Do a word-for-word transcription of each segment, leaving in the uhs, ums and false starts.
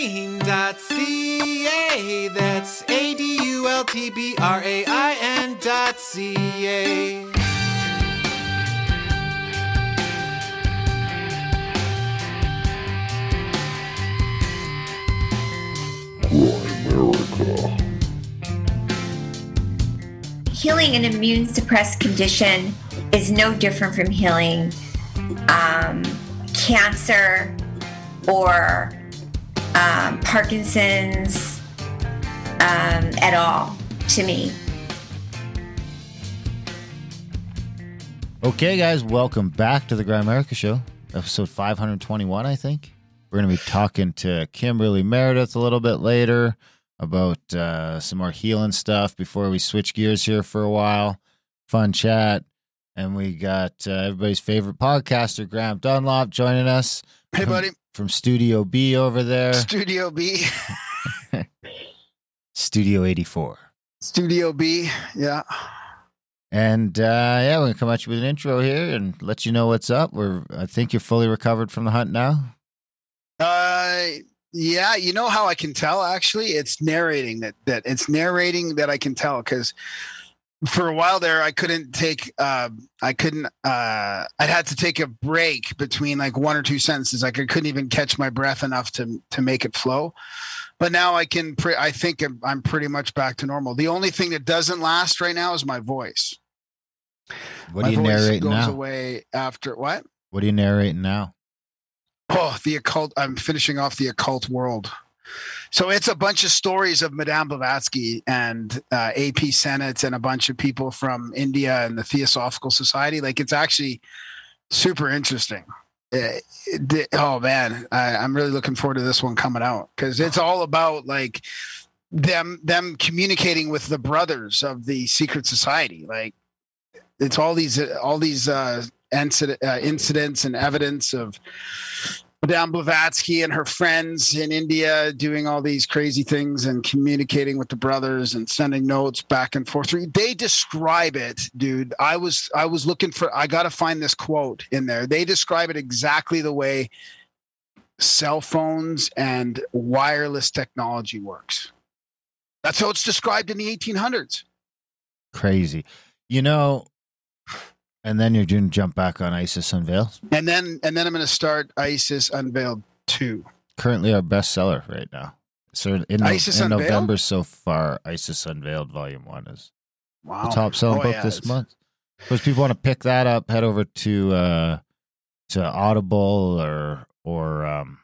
Adult Brain dot C A. That's A D U L T B R A I N dot C A. Grimerica. Healing an immune-suppressed condition is no different from healing um, cancer or um, Parkinson's um, at all, to me. Okay, guys, welcome back to the Grimerica Show, episode five twenty-one, I think. We're going to be talking to Kimberly Meredith a little bit later about uh, some more healing stuff before we switch gears here for a while. Fun chat. And we got uh, everybody's favorite podcaster, Graham Dunlop, joining us. Hey, buddy. From, from Studio B over there. Studio B. Studio eighty-four. Studio B, yeah. And, uh, yeah, we're going to come at you with an intro here and let you know what's up. We're, I think you're fully recovered from the hunt now. Uh. Yeah, you know how I can tell, actually? It's narrating that, that it's narrating that I can tell, because for a while there, I couldn't take, uh, I couldn't, uh, I'd had to take a break between like one or two sentences. Like I couldn't even catch my breath enough to, to make it flow. But now I can, pre- I think I'm pretty much back to normal. The only thing that doesn't last right now is my voice. What are you narrating now? My voice goes away after what? What are you narrating now? Oh, the occult. I'm finishing off the occult world. So it's a bunch of stories of Madame Blavatsky and uh, A P. Sinnett and a bunch of people from India and the Theosophical Society. Like, it's actually super interesting. It, it, oh, man, I, I'm really looking forward to this one coming out, because it's all about like them them communicating with the brothers of the secret society. Like, it's all these all these uh, incident, uh, incidents and evidence of Madame Blavatsky and her friends in India doing all these crazy things and communicating with the brothers and sending notes back and forth. They describe it, dude. I was I was looking for, I got to find this quote in there. They describe it exactly the way cell phones and wireless technology works. That's how it's described in the eighteen hundreds. Crazy. You know, and then you're going to jump back on Isis Unveiled. And then and then I'm going to start Isis Unveiled two. Currently our bestseller right now. So in, Isis no, in November so far, Isis Unveiled Volume one is wow. the top selling oh, book yeah, this it's... month. So if people want to pick that up, head over to uh, to Audible or or um,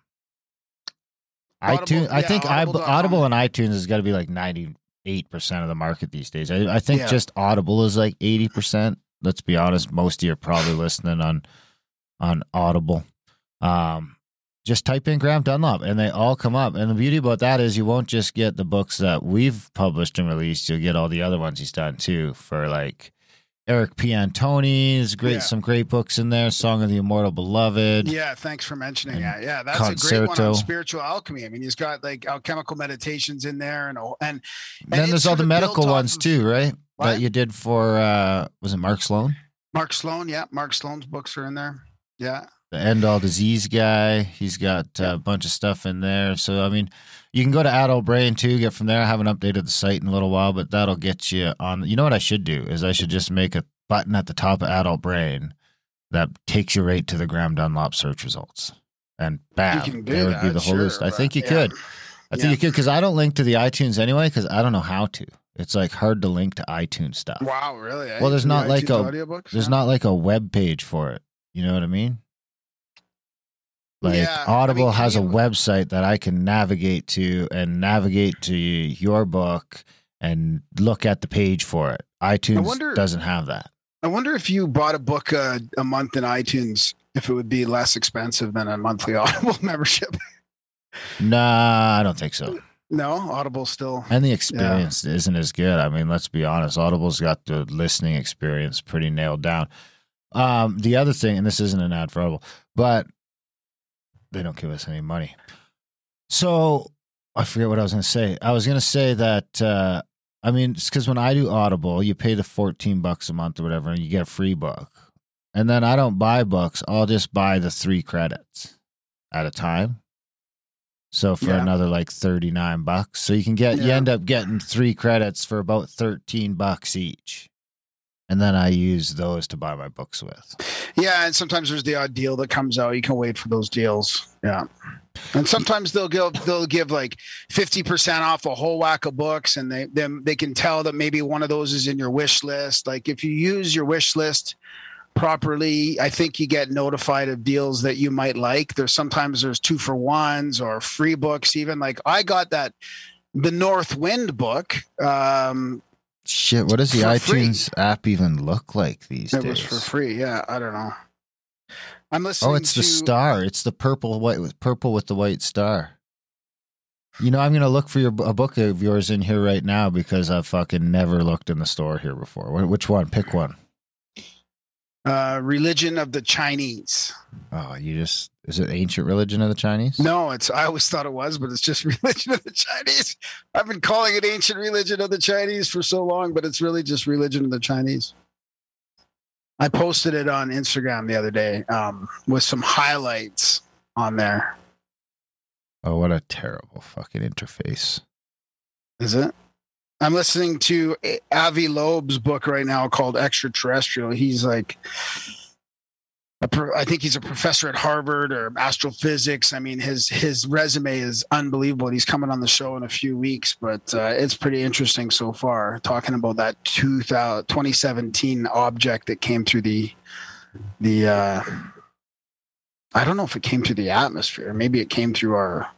Audible, iTunes. Yeah, I think Audible, I, Audible and iTunes has got to be like ninety eight percent of the market these days. I, I think yeah. just Audible is like eighty percent. Let's be honest, most of you are probably listening on on Audible. Um, just type in Graham Dunlop and they all come up. And the beauty about that is you won't just get the books that we've published and released, you'll get all the other ones he's done too. For like Eric P. Antoni's great yeah. some great books in there, Song of the Immortal Beloved. Yeah, thanks for mentioning that. Yeah, that's Concerto. A great one on spiritual alchemy. I mean, he's got like alchemical meditations in there and and, and then there's all the medical ones of, too, right? What? That you did for uh, was it Mark Sloan? Mark Sloan, yeah. Mark Sloan's books are in there. Yeah. The End All Disease guy. He's got uh, a bunch of stuff in there. So I mean, you can go to Adult Brain too. Get from there. I haven't updated the site in a little while, but that'll get you on. You know what I should do is I should just make a button at the top of Adult Brain that takes you right to the Graham Dunlop search results, and bam, you can do there that, would be the whole sure, list. I think you yeah. could. I think yeah. you could, because I don't link to the iTunes anyway because I don't know how to. It's like hard to link to iTunes stuff. Wow, really? Well, there's not like a there's not like a web page for it. You know what I mean? Like yeah, Audible I mean, has a website that I can navigate to and navigate to your book and look at the page for it. iTunes wonder, doesn't have that. I wonder if you bought a book uh, a month in iTunes, if it would be less expensive than a monthly Audible membership. Nah, I don't think so. No, Audible still. And the experience yeah. isn't as good. I mean, let's be honest. Audible's got the listening experience pretty nailed down. Um, the other thing, and this isn't an ad for Audible, but they don't give us any money. So I forget what I was going to say. I was going to say that, uh, I mean, it's because when I do Audible, you pay the fourteen bucks a month or whatever, and you get a free book. And then I don't buy books. I'll just buy the three credits at a time. So for yeah. another like thirty-nine bucks. So you can get, yeah. you end up getting three credits for about thirteen bucks each. And then I use those to buy my books with. Yeah. And sometimes there's the odd deal that comes out. You can wait for those deals. Yeah. And sometimes they'll give, they'll give like fifty percent off a whole whack of books, and they, then they can tell that maybe one of those is in your wish list. Like if you use your wish list properly, I think you get notified of deals that you might like. There's sometimes there's two for ones or free books. Even like I got that, the North Wind book. Um, Shit, what does the iTunes free. app even look like these it days? It was for free. Yeah, I don't know. I'm listening. Oh, it's to... the star. It's the purple white with purple with the white star. You know, I'm going to look for your a book of yours in here right now because I've fucking never looked in the store here before. Which one? Pick one. Uh, Religion of the Chinese. Oh, you just, is it Ancient Religion of the Chinese? No, it's, I always thought it was, but it's just Religion of the Chinese. I've been calling it Ancient Religion of the Chinese for so long, but it's really just Religion of the Chinese. I posted it on Instagram the other day um, with some highlights on there. Oh, what a terrible fucking interface. Is it? I'm listening to Avi Loeb's book right now called Extraterrestrial. He's like, a pro- I think he's a professor at Harvard or astrophysics. I mean, his his resume is unbelievable. He's coming on the show in a few weeks, but uh, it's pretty interesting so far. Talking about that two thousand, twenty seventeen object that came through the the. Uh, I don't know if it came through the atmosphere. Maybe it came through our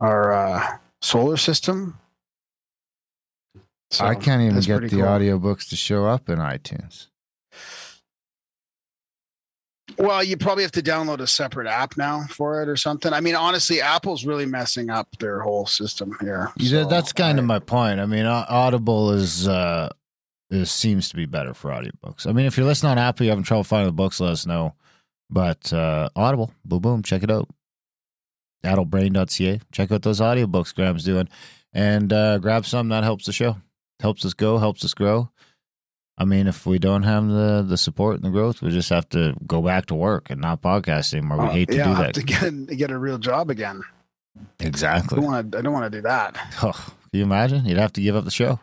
our uh, solar system. So I can't even get the cool. audiobooks to show up in iTunes. Well, you probably have to download a separate app now for it or something. I mean, honestly, Apple's really messing up their whole system here. So, that's kind I, of my point. I mean, Audible is, uh, is seems to be better for audiobooks. I mean, if you're listening on Apple, you're having trouble finding the books, let us know. But uh, Audible, boom, boom, check it out. adult brain dot c a. Check out those audiobooks Graham's doing. And uh, grab some. That helps the show. Helps us go, helps us grow. I mean, if we don't have the, the support and the growth, we just have to go back to work and not podcast anymore. We uh, hate to yeah, do that. To get, get a real job again. Exactly. I don't want to, I don't want to do that. Oh, can you imagine? You'd have to give up the show.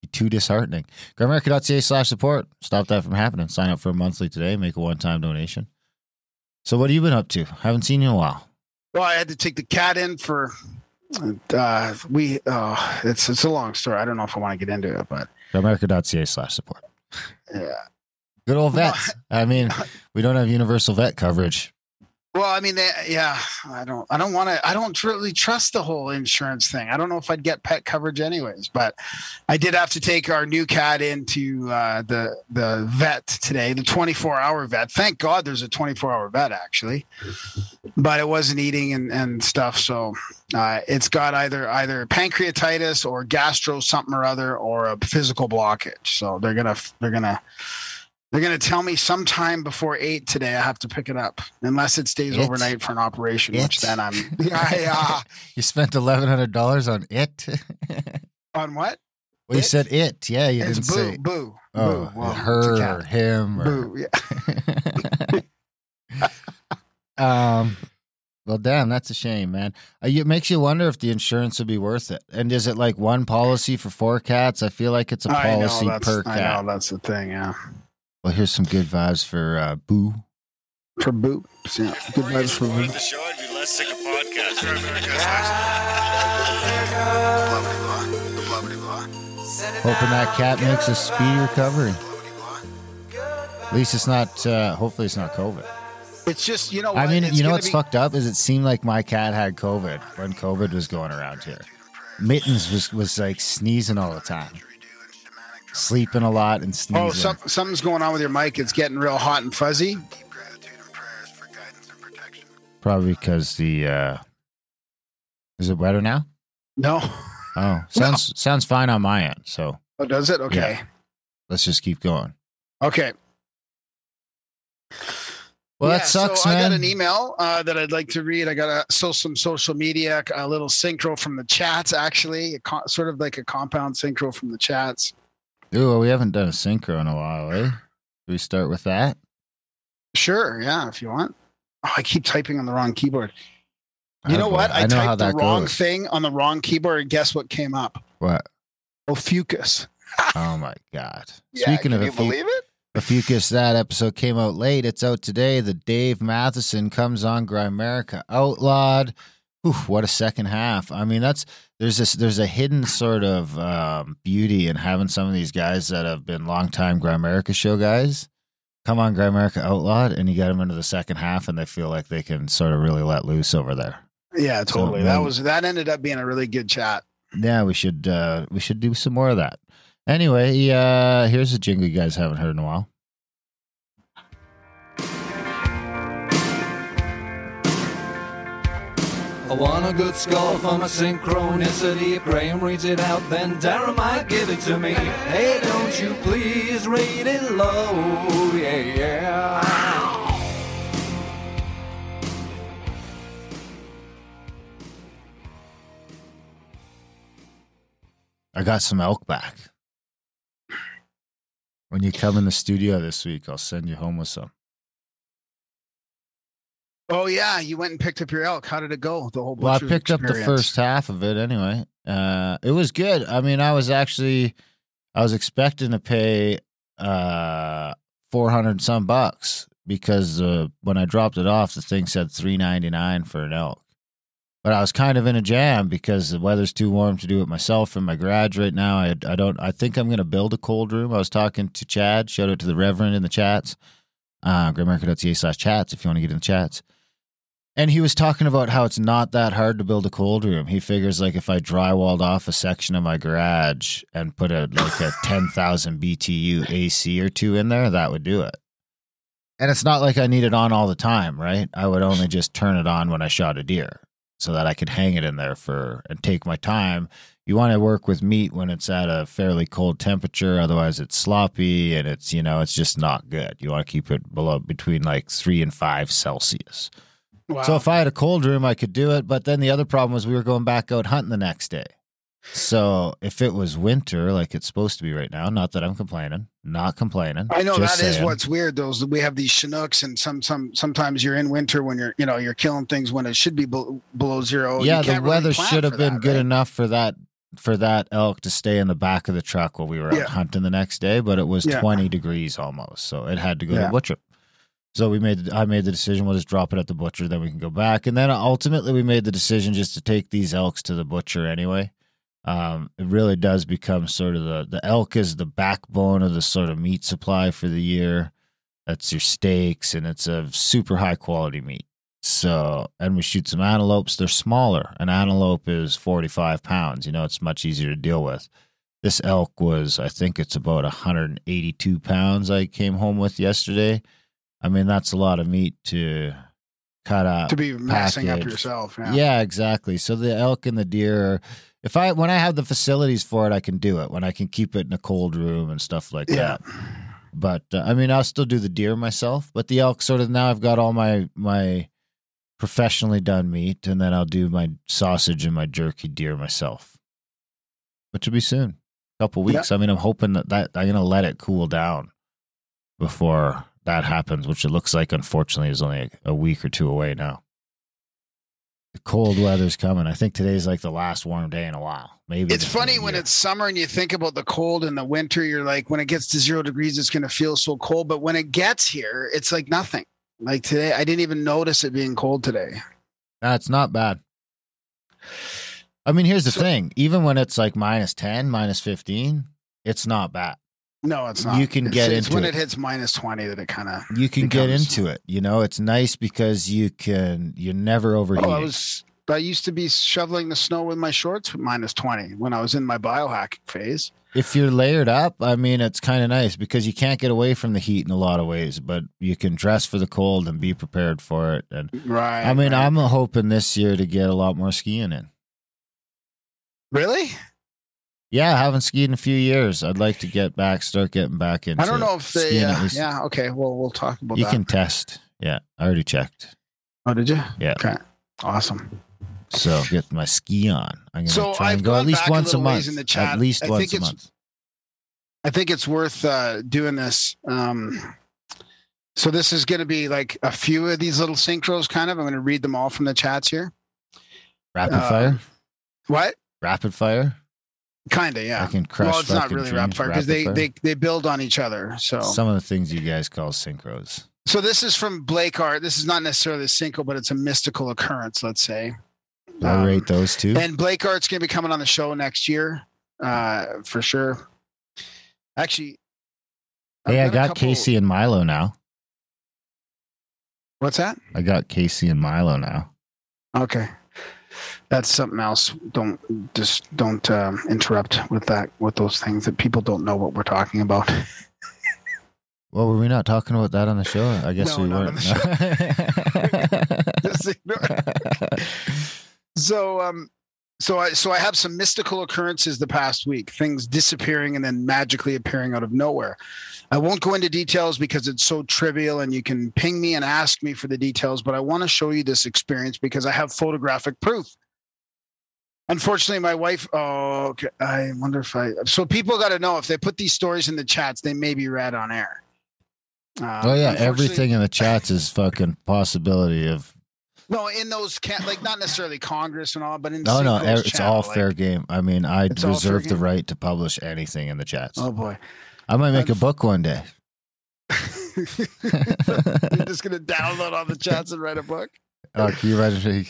It'd be too disheartening. Grimerica dot c a slash support. Stop that from happening. Sign up for a monthly today. Make a one-time donation. So what have you been up to? Haven't seen you in a while. Well, I had to take the cat in for... Uh, we uh, it's it's a long story. I don't know if I want to get into it, but America dot c a slash support. Yeah, good old vets. I mean, we don't have universal vet coverage. Well, I mean, they, yeah, I don't, I don't want to, I don't really trust the whole insurance thing. I don't know if I'd get pet coverage anyways, but I did have to take our new cat into uh, the the vet today, the twenty-four hour vet. Thank God there's a twenty-four hour vet actually, but it wasn't eating and, and stuff. So uh, it's got either either pancreatitis or gastro something or other or a physical blockage. So they're gonna they're gonna. They're going to tell me sometime before eight today I have to pick it up, unless it stays it. overnight for an operation, it. which then I'm – yeah, yeah. You spent eleven hundred dollars on it? On what? Well, it? You said it. Yeah, you it's didn't boo, say – boo, oh, boo. Well, her or him. Or... Boo, yeah. um, well, damn, that's a shame, man. It makes you wonder if the insurance would be worth it. And is it like one policy for four cats? I feel like it's a policy know, per cat. I know, that's the thing, yeah. Well, here's some good vibes for uh, Boo. For Boo. Yeah. Good vibes for Boo. The show, I'd be less sick of podcasts. Hoping that cat makes a speedy recovery. At least it's not, uh, hopefully it's not COVID. It's just, you know what? I mean, you know what's be- fucked up is it seemed like my cat had COVID when COVID was going around here. Mittens was, was like sneezing all the time. Sleeping a lot and sneezing. Oh, some, something's going on with your mic. It's getting real hot and fuzzy. Keep gratitude and prayers for guidance and protection. Probably because the uh, is it wetter now? No. Oh, sounds no. sounds fine on my end. So. Oh, does it? Okay. Yeah. Let's just keep going. Okay. Well, yeah, that sucks, so man. I got an email uh, that I'd like to read. I got a, so some social media, a little synchro from the chats. Actually, a co- sort of like a compound synchro from the chats. Ooh, well, we haven't done a synchro in a while, eh? Should we start with that? Sure, yeah, if you want. Oh, I keep typing on the wrong keyboard. You know what? I, I know typed the wrong goes. thing on the wrong keyboard, and guess what came up? What? Ophiuchus. Oh my God! Yeah, Speaking can of, you Ophiuchus, believe it? Ophiuchus, that episode came out late. It's out today. The Dave Matheson comes on Grimerica Outlawed. Whew, what a second half! I mean, that's there's this there's a hidden sort of um, beauty in having some of these guys that have been longtime Grimerica show guys come on Grimerica Outlawed, and you get them into the second half, and they feel like they can sort of really let loose over there. Yeah, totally. So, that was that ended up being a really good chat. Yeah, we should uh, we should do some more of that. Anyway, uh, here's a jingle you guys haven't heard in a while. I want a good score from a synchronicity. If Graham reads it out, then Darren might give it to me. Hey, don't you please read it low. Yeah, yeah. I got some elk back. When you come in the studio this week, I'll send you home with some. Oh, yeah. You went and picked up your elk. How did it go? The whole bunch Well, I picked experience. up the first half of it anyway. Uh, it was good. I mean, I was actually, I was expecting to pay uh, four hundred some bucks because uh, when I dropped it off, the thing said three ninety-nine for an elk. But I was kind of in a jam because the weather's too warm to do it myself in my garage right now. I I don't. I think I'm going to build a cold room. I was talking to Chad. Shout out to the Reverend in the chats. Uh, Grimerica.ca slash chats if you want to get in the chats. And he was talking about how it's not that hard to build a cold room. He figures like if I drywalled off a section of my garage and put a like a ten thousand B T U A C or two in there, that would do it. And it's not like I need it on all the time, right? I would only just turn it on when I shot a deer, so that I could hang it in there for and take my time. You want to work with meat when it's at a fairly cold temperature. Otherwise it's sloppy and it's, you know, it's just not good. You want to keep it below between like three and five Celsius. Wow. So if I had a cold room, I could do it. But then the other problem was we were going back out hunting the next day. So if it was winter, like it's supposed to be right now, not that I'm complaining, not complaining. I know that saying. Is what's weird. Those we have these Chinooks, and some some sometimes you're in winter when you're you know you're killing things when it should be below, below zero. Yeah, the weather really should have been that, good right? enough for that for that elk to stay in the back of the truck while we were out yeah. hunting the next day. But it was yeah. twenty degrees almost, so it had to go yeah. to the butcher. So we made I made the decision we'll just drop it at the butcher, then we can go back, and then ultimately we made the decision just to take these elks to the butcher anyway. Um, it really does become sort of the, the elk is the backbone of the sort of meat supply for the year. That's your steaks, and it's a super high quality meat. So, and we shoot some antelopes. They're smaller. An antelope is forty-five pounds. You know, it's much easier to deal with. This elk was, I think it's about one hundred eighty-two pounds I came home with yesterday. I mean, that's a lot of meat to cut up. To be messing package. up yourself. Yeah. yeah, exactly. So the elk and the deer are, If I when I have the facilities for it, I can do it. When I can keep it in a cold room and stuff like yeah. that. But uh, I mean, I'll still do the deer myself. But the elk, sort of now, I've got all my my professionally done meat, and then I'll do my sausage and my jerky deer myself, which will be soon, a couple weeks. Yeah. I mean, I'm hoping that, that I'm gonna let it cool down before that happens, which it looks like unfortunately is only a, a week or two away now. The cold weather's coming. I think today's like the last warm day in a while. Maybe it's funny when it's summer and you think about the cold and the winter. You're like, when it gets to zero degrees, it's going to feel so cold. But when it gets here, it's like nothing. Like today, I didn't even notice it being cold today. That's not bad. I mean, here's the so, thing. Even when it's like minus ten, minus fifteen, it's not bad. No, it's not. You can it's, get it's into when it. When it hits minus twenty that it kind of You can becomes... get into it. You know, it's nice because you can, you're never overheating. Oh, I was, I used to be shoveling the snow with my shorts with minus twenty when I was in my biohacking phase. If you're layered up, I mean, it's kind of nice because you can't get away from the heat in a lot of ways, but you can dress for the cold and be prepared for it. And Right. I mean, right. I'm hoping this year to get a lot more skiing in. Really? Yeah, I haven't skied in a few years. I'd like to get back, start getting back into. I don't know if they. Uh, yeah, okay. Well, we'll talk about. You that. You can test. Yeah, I already checked. Oh, did you? Yeah. Okay. Awesome. So get my ski on. I'm gonna so try I've and go at least once a, a month. In the chat. At least I once a month. I think it's worth uh, doing this. Um, so this is going to be like a few of these little synchros, kind of. I'm going to read them all from the chats here. Rapid uh, fire? What? Rapid fire? Kinda, yeah. I can crush. Well, it's not really rapid fire because they, they they build on each other. So some of the things you guys call synchros. So this is from Blake Hart. This is not necessarily a synchro, but it's a mystical occurrence, let's say. I um, rate those two. And Blake Hart's going to be coming on the show next year, uh, for sure. Actually, I've hey, I got couple... Casey and Milo now. What's that? I got Casey and Milo now. Okay. That's something else. Don't just don't um, interrupt with that, with those things that people don't know what we're talking about. Well, were we not talking about that on the show? I guess no, we weren't. No. so, um, so I so I have some mystical occurrences the past week, things disappearing and then magically appearing out of nowhere. I won't go into details because it's so trivial and you can ping me and ask me for the details, but I want to show you this experience because I have photographic proof. Unfortunately, my wife, oh, okay. I wonder if I, so people got to know if they put these stories in the chats, they may be read on air. Um, oh yeah. Everything in the chats is fucking possibility of. No, in those, can, like not necessarily Congress and all, but in no, no, it's channel, all like, fair game. I mean, I reserve the right to publish anything in the chats. Oh boy. I might make I'm, a book one day. You're just going to download all the chats and write a book. Oh, can you write a book?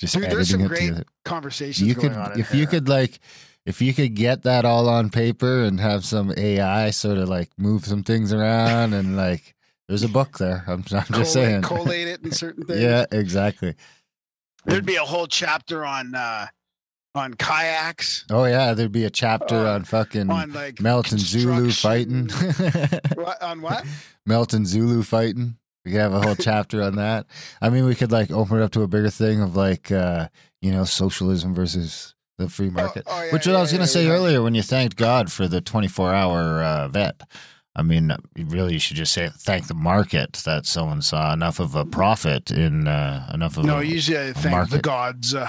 Just Dude, there's some great together. conversations you going could, on. If there. you could like, if you could get that all on paper and have some A I sort of like move some things around and like, there's a book there. I'm, I'm collate, just saying. Collate it in certain things. Yeah, exactly. There'd be a whole chapter on, uh, on kayaks. Oh yeah. There'd be a chapter uh, on fucking on like Melt and Zulu fighting. On what? Melt and Zulu fighting. We could have a whole chapter on that. I mean, we could like open it up to a bigger thing of like, uh, you know, socialism versus the free market, oh, oh, yeah, which yeah, what I was yeah, going to yeah, say yeah. earlier when you thanked God for the twenty-four hour uh, vet. I mean, really, you should just say thank the market that someone saw enough of a profit in uh, enough of no, a, usually I thank market. the gods. Uh,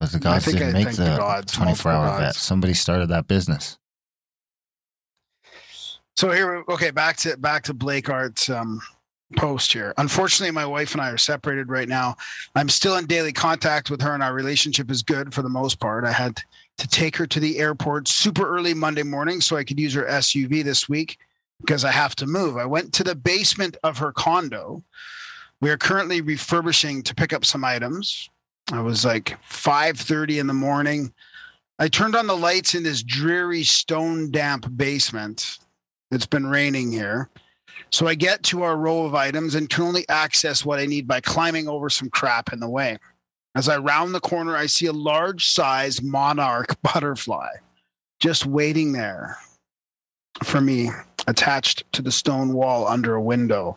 but the gods I think didn't I make the twenty-four hour vet. Somebody started that business. So here, okay, back to back to Blake Hart's um post here. Unfortunately, my wife and I are separated right now. I'm still in daily contact with her and our relationship is good for the most part. I had to take her to the airport super early Monday morning so I could use her S U V this week because I have to move. I went to the basement of her condo. We are currently refurbishing to pick up some items. I was like five thirty in the morning. I turned on the lights in this dreary stone damp basement. It's been raining here. So I get to our row of items and can only access what I need by climbing over some crap in the way. As I round the corner, I see a large-sized monarch butterfly just waiting there for me, attached to the stone wall under a window.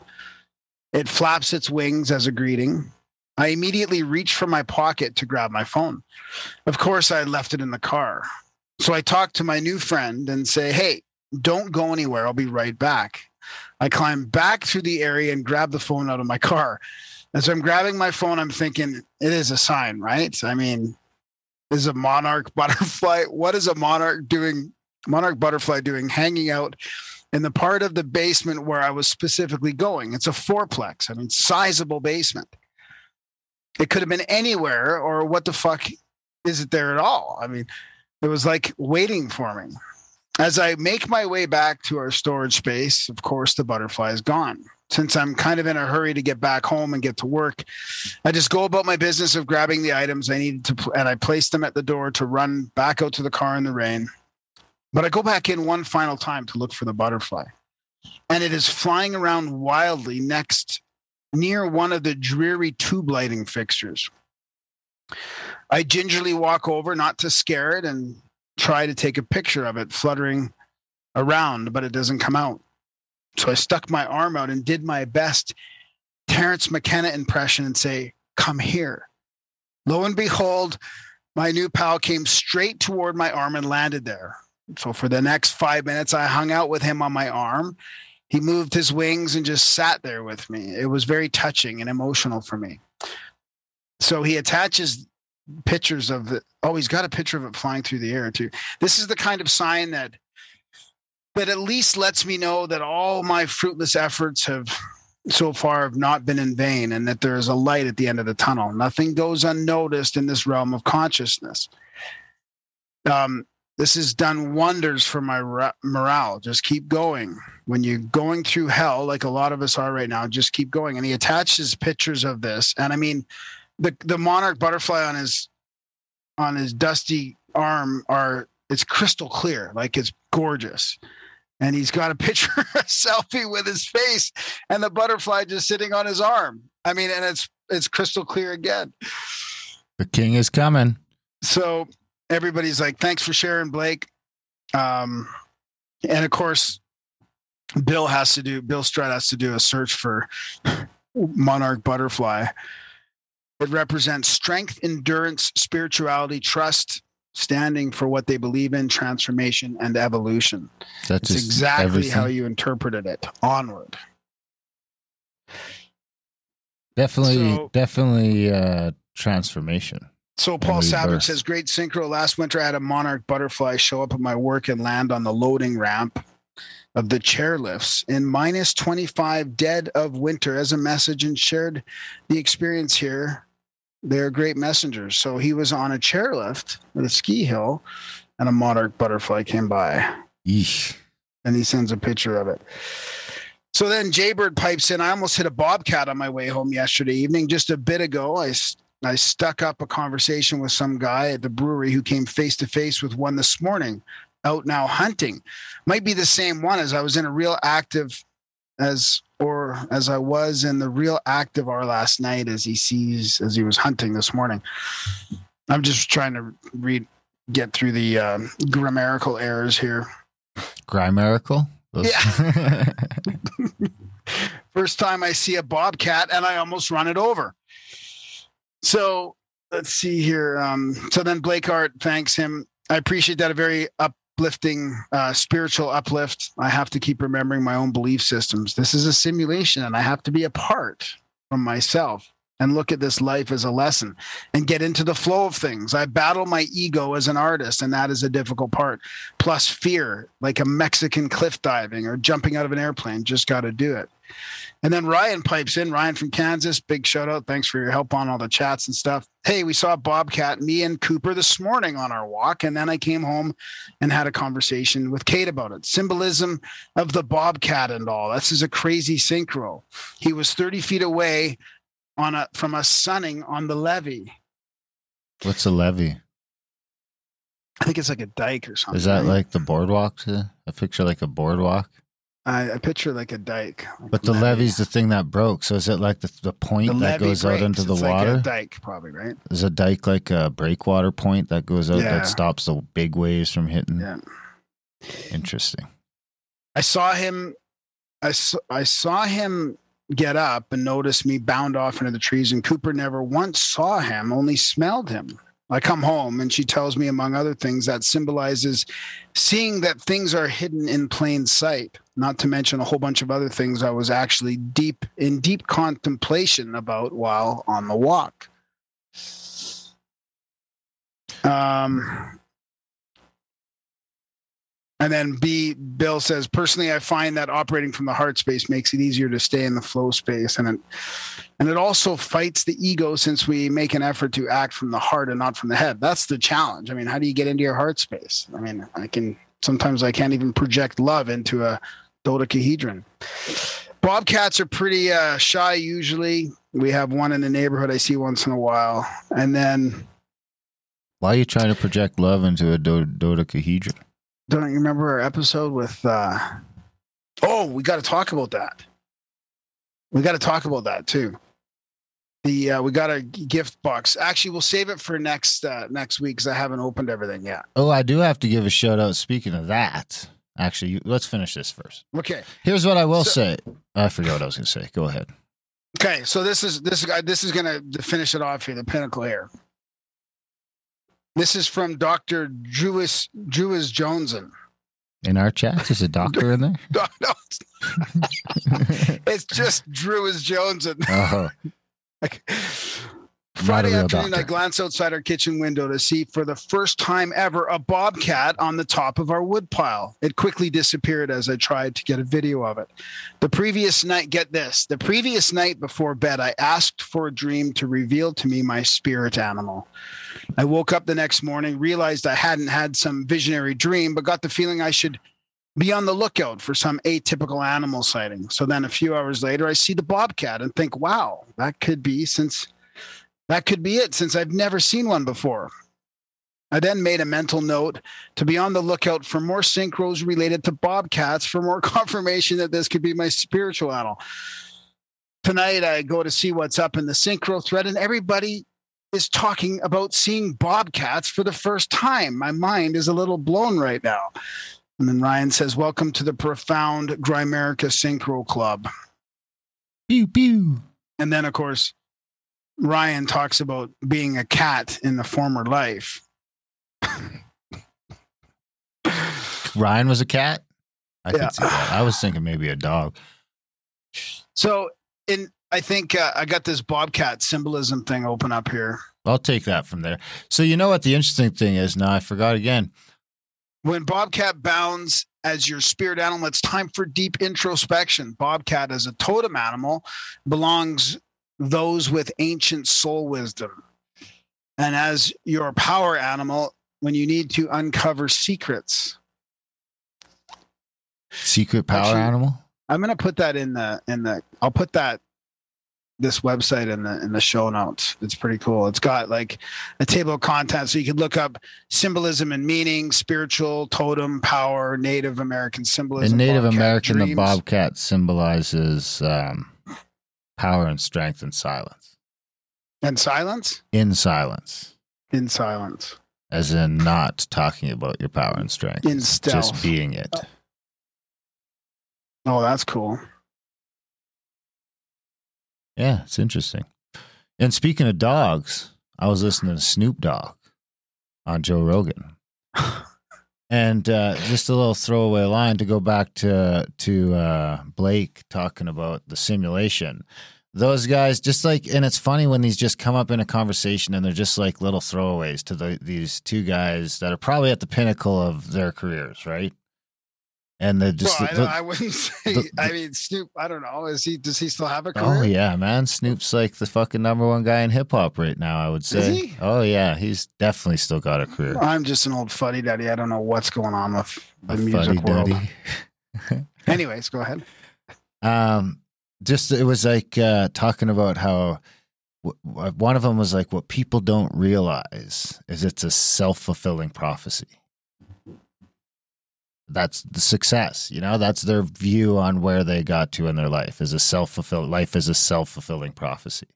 It flaps its wings as a greeting. I immediately reach for my pocket to grab my phone. Of course, I left it in the car. So I talk to my new friend and say, "Hey, don't go anywhere. I'll be right back." I climb back through the area and grab the phone out of my car. As I'm grabbing my phone, I'm thinking, it is a sign, right? I mean, is a monarch butterfly, what is a monarch doing, monarch butterfly doing hanging out in the part of the basement where I was specifically going? It's a fourplex. I mean, sizable basement. It could have been anywhere, or what the fuck is it there at all? I mean, it was like waiting for me. As I make my way back to our storage space, of course, the butterfly is gone. Since I'm kind of in a hurry to get back home and get to work, I just go about my business of grabbing the items I needed to, and I place them at the door to run back out to the car in the rain. But I go back in one final time to look for the butterfly, and it is flying around wildly next near one of the dreary tube lighting fixtures. I gingerly walk over, not to scare it, and try to take a picture of it fluttering around, but it doesn't come out. So I stuck my arm out and did my best Terrence McKenna impression and say, "Come here." Lo and behold, my new pal came straight toward my arm and landed there. So for the next five minutes, I hung out with him on my arm. He moved his wings and just sat there with me. It was very touching and emotional for me. So he attaches pictures of it. Oh, he's got a picture of it flying through the air too. This is the kind of sign that that at least lets me know that all my fruitless efforts have so far have not been in vain, and that there is a light at the end of the tunnel. Nothing goes unnoticed in this realm of consciousness. Um, this has done wonders for my re- morale. Just keep going. When you're going through hell, like a lot of us are right now, just keep going. And he attaches pictures of this. And I mean, the the monarch butterfly on his on his dusty arm are it's crystal clear, like it's gorgeous. And he's got a picture, a selfie with his face and the butterfly just sitting on his arm. I mean, and it's it's crystal clear again. The king is coming. So everybody's like, thanks for sharing, Blake. Um, and of course, Bill has to do, Bill Strutt has to do a search for monarch butterfly. It represents strength, endurance, spirituality, trust, standing for what they believe in, transformation and evolution. That's exactly everything. How you interpreted it. Onward. Definitely, so, definitely uh, transformation. So Paul Savage says, great synchro. Last winter, I had a monarch butterfly show up at my work and land on the loading ramp of the chairlifts in minus twenty-five dead of winter as a message, and shared the experience here. They're great messengers. So he was on a chairlift at a ski hill, and a monarch butterfly came by. Yeesh. And he sends a picture of it. So then Jaybird pipes in, I almost hit a bobcat on my way home yesterday evening. Just a bit ago, I, I stuck up a conversation with some guy at the brewery who came face-to-face with one this morning, out now hunting. Might be the same one as I was in a real active as or as I was in the real act of our last night as he sees, as he was hunting this morning. I'm just trying to read, get through the um, grammatical errors here. Grammatical? Yeah. First time I see a bobcat and I almost run it over. So let's see here. Um, so then Blake Hart thanks him. I appreciate that. A very up, uplifting, uh, spiritual uplift. I have to keep remembering my own belief systems. This is a simulation, and I have to be apart from myself and look at this life as a lesson and get into the flow of things. I battle my ego as an artist, and that is a difficult part. Plus fear, like a Mexican cliff diving or jumping out of an airplane. Just got to do it. And then Ryan pipes in. Ryan from Kansas. Big shout out. Thanks for your help on all the chats and stuff. Hey, we saw Bobcat, me and Cooper this morning on our walk. And then I came home and had a conversation with Kate about it. Symbolism of the Bobcat and all. This is a crazy synchro. He was thirty feet away on a, from us sunning on the levee. What's a levee? I think it's like a dike or something. Is that right? Like the boardwalk? I picture like a boardwalk. I, I picture like a dike. Like but the levee's the thing that broke. So is it like the, the point the that goes breaks. out into the it's water? It's like a dike probably, right? Is a dike like a breakwater point that goes out yeah. that stops the big waves from hitting? Yeah. Interesting. I saw him I saw, I saw him get up and noticed me bound off into the trees, and Cooper never once saw him, only smelled him. I come home and she tells me, among other things, that symbolizes seeing that things are hidden in plain sight, not to mention a whole bunch of other things I was actually deep in deep contemplation about while on the walk. Um, and then B, Bill says, personally, I find that operating from the heart space makes it easier to stay in the flow space. And it, and it also fights the ego, since we make an effort to act from the heart and not from the head. That's the challenge. I mean, how do you get into your heart space? I mean, I can, sometimes I can't even project love into a dodecahedron. Bobcats are pretty uh, shy. Usually we have one in the neighborhood I see once in a while. And then. Why are you trying to project love into a do- dodecahedron? Don't you remember our episode with, uh, oh, we got to talk about that. We got to talk about that too. The, uh, we got a gift box. Actually, we'll save it for next, uh, next week, because I haven't opened everything yet. Oh, I do have to give a shout out. Speaking of that, actually, you, let's finish this first. Okay. Here's what I will so, say. I forgot what I was going to say. Go ahead. Okay. So this is, this, uh, this is going to finish it off here. The pinnacle here. This is from Doctor Drewis Drewis Jonesen. In our chat, is a doctor in there? No, no, it's, it's just Drewis Jonesen. Oh. Friday afternoon, doctor. I glance outside our kitchen window to see, for the first time ever, a bobcat on the top of our woodpile. It quickly disappeared as I tried to get a video of it. The previous night, get this, the previous night before bed, I asked for a dream to reveal to me my spirit animal. I woke up the next morning, realized I hadn't had some visionary dream, but got the feeling I should be on the lookout for some atypical animal sighting. So then a few hours later, I see the bobcat and think, wow, that could be since that could be it since I've never seen one before. I then made a mental note to be on the lookout for more synchros related to bobcats for more confirmation that this could be my spiritual animal. Tonight, I go to see what's up in the synchro thread, and everybody is talking about seeing bobcats for the first time. My mind is a little blown right now. And then Ryan says, welcome to the profound Grimerica Synchro Club. Pew, pew. And then, of course, Ryan talks about being a cat in the former life. Ryan was a cat? I yeah. could see that. I was thinking maybe a dog. So in, I think uh, I got this bobcat symbolism thing open up here. I'll take that from there. So you know what the interesting thing is? Now I forgot again. When bobcat bounds as your spirit animal, it's time for deep introspection. Bobcat as a totem animal belongs those with ancient soul wisdom. And as your power animal, when you need to uncover secrets. Secret power Actually, animal? I'm going to put that in the, in the, I'll put that, this website in the, in the show notes. It's pretty cool. It's got like a table of contents. So you could look up symbolism and meaning, spiritual, totem, power, Native American symbolism. In Native bobcat American, dreams. The bobcat symbolizes um, power and strength and silence. And silence? In silence. In silence. As in not talking about your power and strength. In stealth. Just being it. Oh, that's cool. Yeah, it's interesting. And speaking of dogs, I was listening to Snoop Dogg on Joe Rogan. And uh, just a little throwaway line to go back to, to uh, Blake talking about the simulation. Those guys just like, and it's funny when these just come up in a conversation and they're just like little throwaways to the, these two guys that are probably at the pinnacle of their careers, right? And they're just, well, the, I, the, I wouldn't say, the, I mean, Snoop, I don't know. Is he, does he still have a career? Oh, yeah, man. Snoop's like the fucking number one guy in hip hop right now, I would say. Is he? Oh, yeah. He's definitely still got a career. I'm just an old fuddy duddy. I don't know what's going on with the a music world. Anyways, go ahead. Um, Just it was like uh, talking about how w- one of them was like, what people don't realize is it's a self-fulfilling prophecy. That's the success, you know, that's their view on where they got to in their life is a self-fulfilling life is a self-fulfilling prophecy.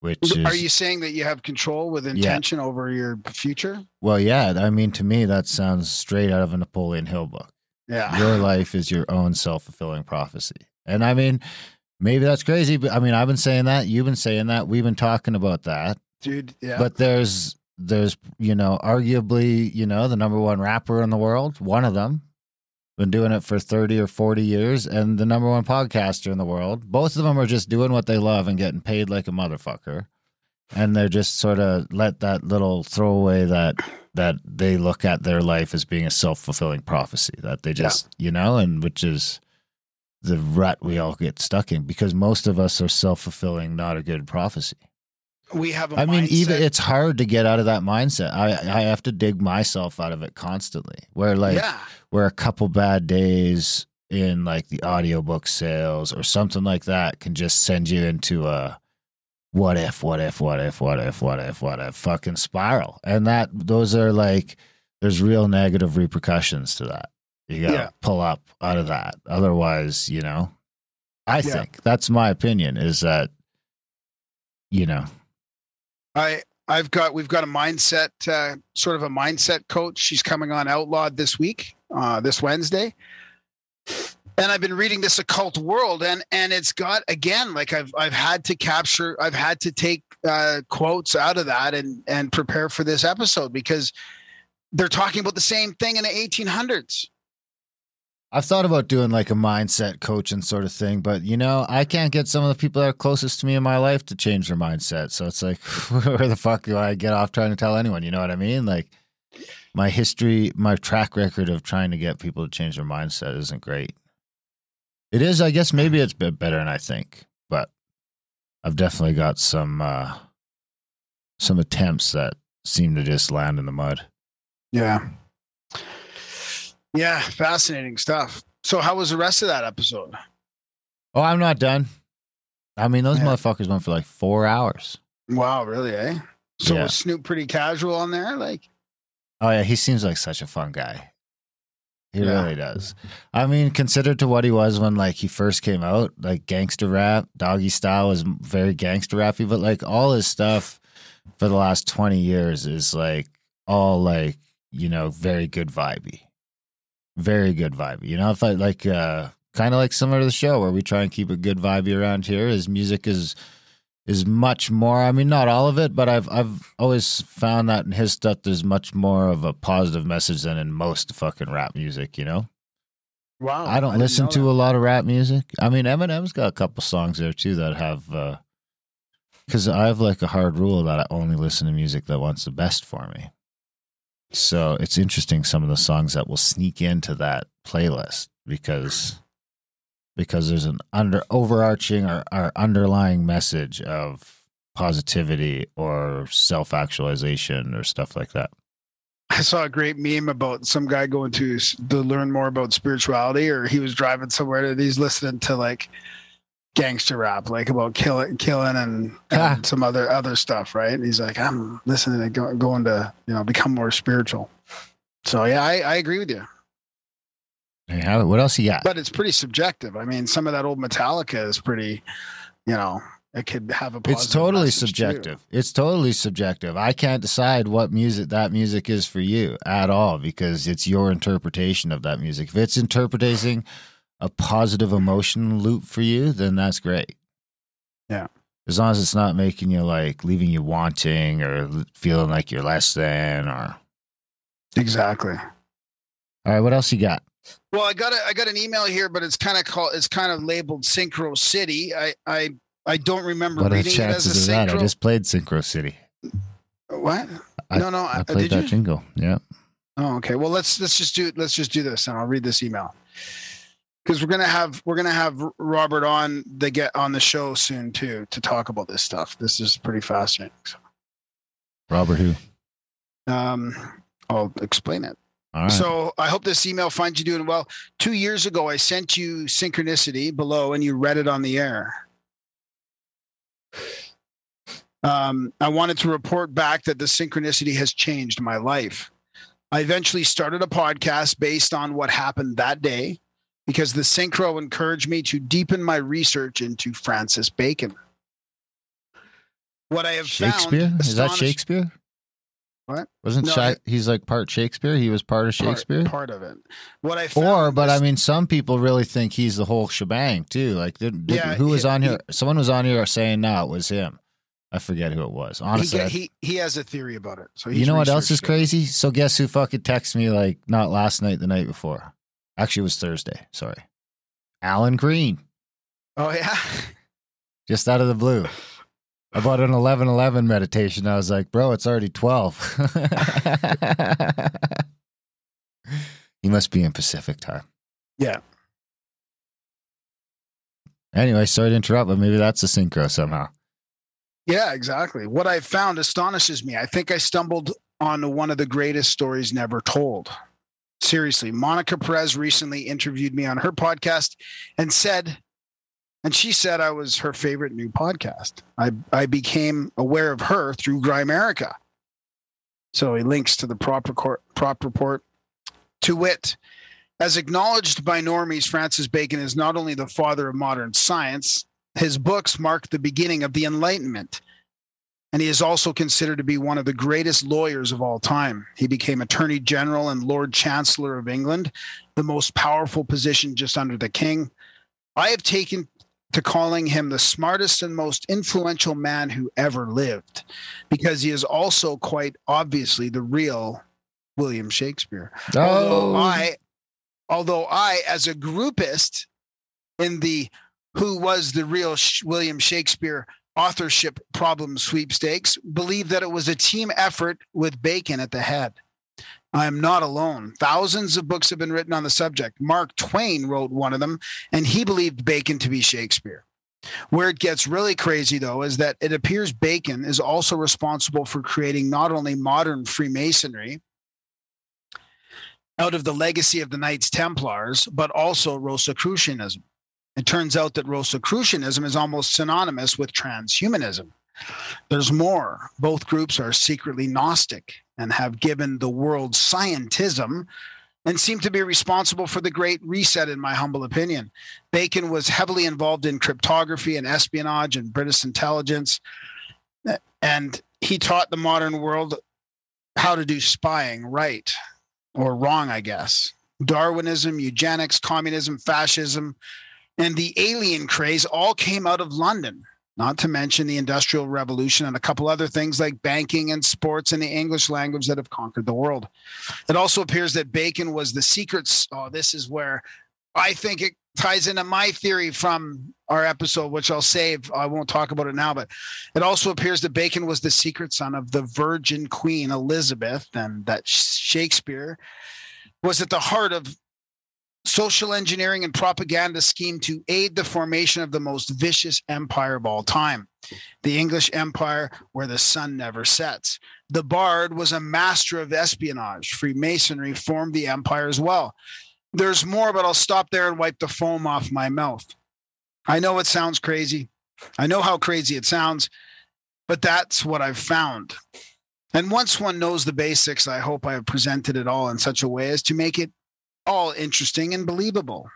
Which is, are you saying that you have control with intention yeah. over your future? Well, yeah, I mean, to me, that sounds straight out of a Napoleon Hill book. Yeah, your life is your own self-fulfilling prophecy. And I mean, maybe that's crazy, but I mean, I've been saying that, you've been saying that, we've been talking about that, dude. Yeah. But there's, there's, you know, arguably, you know, the number one rapper in the world, one of them, been doing it for thirty or forty years, and the number one podcaster in the world. Both of them are just doing what they love and getting paid like a motherfucker, and they're just sort of let that little throwaway that that they look at their life as being a self-fulfilling prophecy that they just, yeah. you know, and which is the rut we all get stuck in, because most of us are self-fulfilling, not a good prophecy. We have a I mindset. mean, even it's hard to get out of that mindset. I, I have to dig myself out of it constantly, where like yeah. where a couple bad days in like the audiobook sales or something like that can just send you into a what if, what if, what if, what if, what if, what if fucking spiral. And that those are like, there's real negative repercussions to that. You got to yeah. pull up out of that. Otherwise, you know, I yeah. think that's my opinion is that, you know, I, I've got, we've got a mindset, uh, sort of a mindset coach. She's coming on Outlawed this week, uh, this Wednesday. And I've been reading this Occult World, and, and it's got, again, like I've, I've had to capture, I've had to take uh, quotes out of that and, and prepare for this episode, because they're talking about the same thing in the eighteen hundreds. I've thought about doing like a mindset coaching sort of thing, but you know, I can't get some of the people that are closest to me in my life to change their mindset. So it's like, where the fuck do I get off trying to tell anyone? You know what I mean? Like my history, my track record of trying to get people to change their mindset isn't great. It is, I guess maybe it's a bit better than I think, but I've definitely got some, uh, some attempts that seem to just land in the mud. Yeah. Yeah, fascinating stuff. So how was the rest of that episode? Oh, I'm not done. I mean, those yeah. motherfuckers went for like four hours. Wow, really, eh? So yeah. was Snoop pretty casual on there? Like, oh, yeah, he seems like such a fun guy. He yeah. really does. I mean, considered to what he was when like he first came out, like gangster rap, Doggy Style was very gangster rappy, but like all his stuff for the last twenty years is like all like, you know, very good vibey. Very good vibe. You know, if I like, uh, kind of like similar to the show where we try and keep a good vibe around here. His music is, is much more, I mean, not all of it, but I've, I've always found that in his stuff, there's much more of a positive message than in most fucking rap music, you know? Wow. I don't I listen to that. a lot of rap music. I mean, Eminem's got a couple songs there too that have, uh, cause I have like a hard rule that I only listen to music that wants the best for me. So it's interesting some of the songs that will sneak into that playlist because because there's an under overarching or, or underlying message of positivity or self-actualization or stuff like that. I saw a great meme about some guy going to, to learn more about spirituality, or he was driving somewhere and he's listening to like gangster rap, like about killing, killing, and, and some other other stuff, right? And he's like, I'm listening to go, going to, you know, become more spiritual. So yeah, I, I agree with you. Yeah, what else you got? But it's pretty subjective. I mean, some of that old Metallica is pretty, you know, it could have a positive. It's totally subjective. Too. It's totally subjective. I can't decide what music that music is for you at all because it's your interpretation of that music. If it's interpreting a positive emotion loop for you, then that's great. Yeah. As long as it's not making you like leaving you wanting or feeling like you're less than or. Exactly. All right. What else you got? Well, I got a, I got an email here, but it's kind of called, it's kind of labeled Synchro City. I, I, I don't remember what reading it as a synchro. That? I just played Synchro City. What? I, no, no. I played did that you? jingle. Yeah. Oh, okay. Well, let's, let's just do, let's just do this and I'll read this email. Because we're gonna have we're gonna have Robert on the get on the show soon too to talk about this stuff. This is pretty fascinating. So. Robert, who? Um, I'll explain it. All right. So I hope this email finds you doing well. Two years ago, I sent you Synchronicity Below, and you read it on the air. Um, I wanted to report back that the synchronicity has changed my life. I eventually started a podcast based on what happened that day, because the synchro encouraged me to deepen my research into Francis Bacon. What I have Shakespeare? found... Shakespeare? Is that Shakespeare? What? Wasn't no, Sha- he's like part Shakespeare? He was part of Shakespeare? Part, part of it. What I found or, but was, I mean, some people really think he's the whole shebang too. Like, did, did, yeah, who was he, on here? He, Someone was on here saying, no, it was him. I forget who it was. Honestly, he he, he has a theory about it. So he's you know what else is crazy? It. So guess who fucking texted me like not last night, the night before. Actually, it was Thursday. Sorry. Alan Green. Oh, yeah. Just out of the blue. About an eleven eleven meditation. I was like, bro, it's already twelve. He must be in Pacific time. Yeah. Anyway, sorry to interrupt, but maybe that's a synchro somehow. Yeah, exactly. What I've found astonishes me. I think I stumbled on one of the greatest stories never told. Seriously, Monica Perez recently interviewed me on her podcast and said, and she said I was her favorite new podcast. I, I became aware of her through Grimerica. So he links to the prop report, prop report. To wit, as acknowledged by normies, Francis Bacon is not only the father of modern science, his books mark the beginning of the Enlightenment. And he is also considered to be one of the greatest lawyers of all time. He became Attorney General and Lord Chancellor of England, the most powerful position just under the king. I have taken to calling him the smartest and most influential man who ever lived, because he is also quite obviously the real William Shakespeare. Oh, I, Although I, as a groupist in the who was the real William Shakespeare authorship problem sweepstakes, believe that it was a team effort with Bacon at the head. I am not alone. Thousands of books have been written on the subject. Mark Twain wrote one of them, and he believed Bacon to be Shakespeare. Where it gets really crazy, though, is that it appears Bacon is also responsible for creating not only modern Freemasonry out of the legacy of the Knights Templars, but also Rosicrucianism. It turns out that Rosicrucianism is almost synonymous with transhumanism. There's more. Both groups are secretly Gnostic and have given the world scientism and seem to be responsible for the Great Reset, in my humble opinion. Bacon was heavily involved in cryptography and espionage and British intelligence, and he taught the modern world how to do spying right or wrong, I guess. Darwinism, eugenics, communism, fascism, and the alien craze all came out of London. Not to mention the Industrial Revolution and a couple other things like banking and sports and the English language that have conquered the world. It also appears that Bacon was the secret. Oh, this is where I think it ties into my theory from our episode, which I'll save. I won't talk about it now, but it also appears that Bacon was the secret son of the Virgin Queen Elizabeth, and that Shakespeare was at the heart of social engineering and propaganda scheme to aid the formation of the most vicious empire of all time, the English Empire, where the sun never sets. The Bard was a master of espionage. Freemasonry formed the empire as well. There's more, but I'll stop there and wipe the foam off my mouth. I know it sounds crazy. I know how crazy it sounds, but that's what I've found. And once one knows the basics, I hope I have presented it all in such a way as to make it all interesting and believable.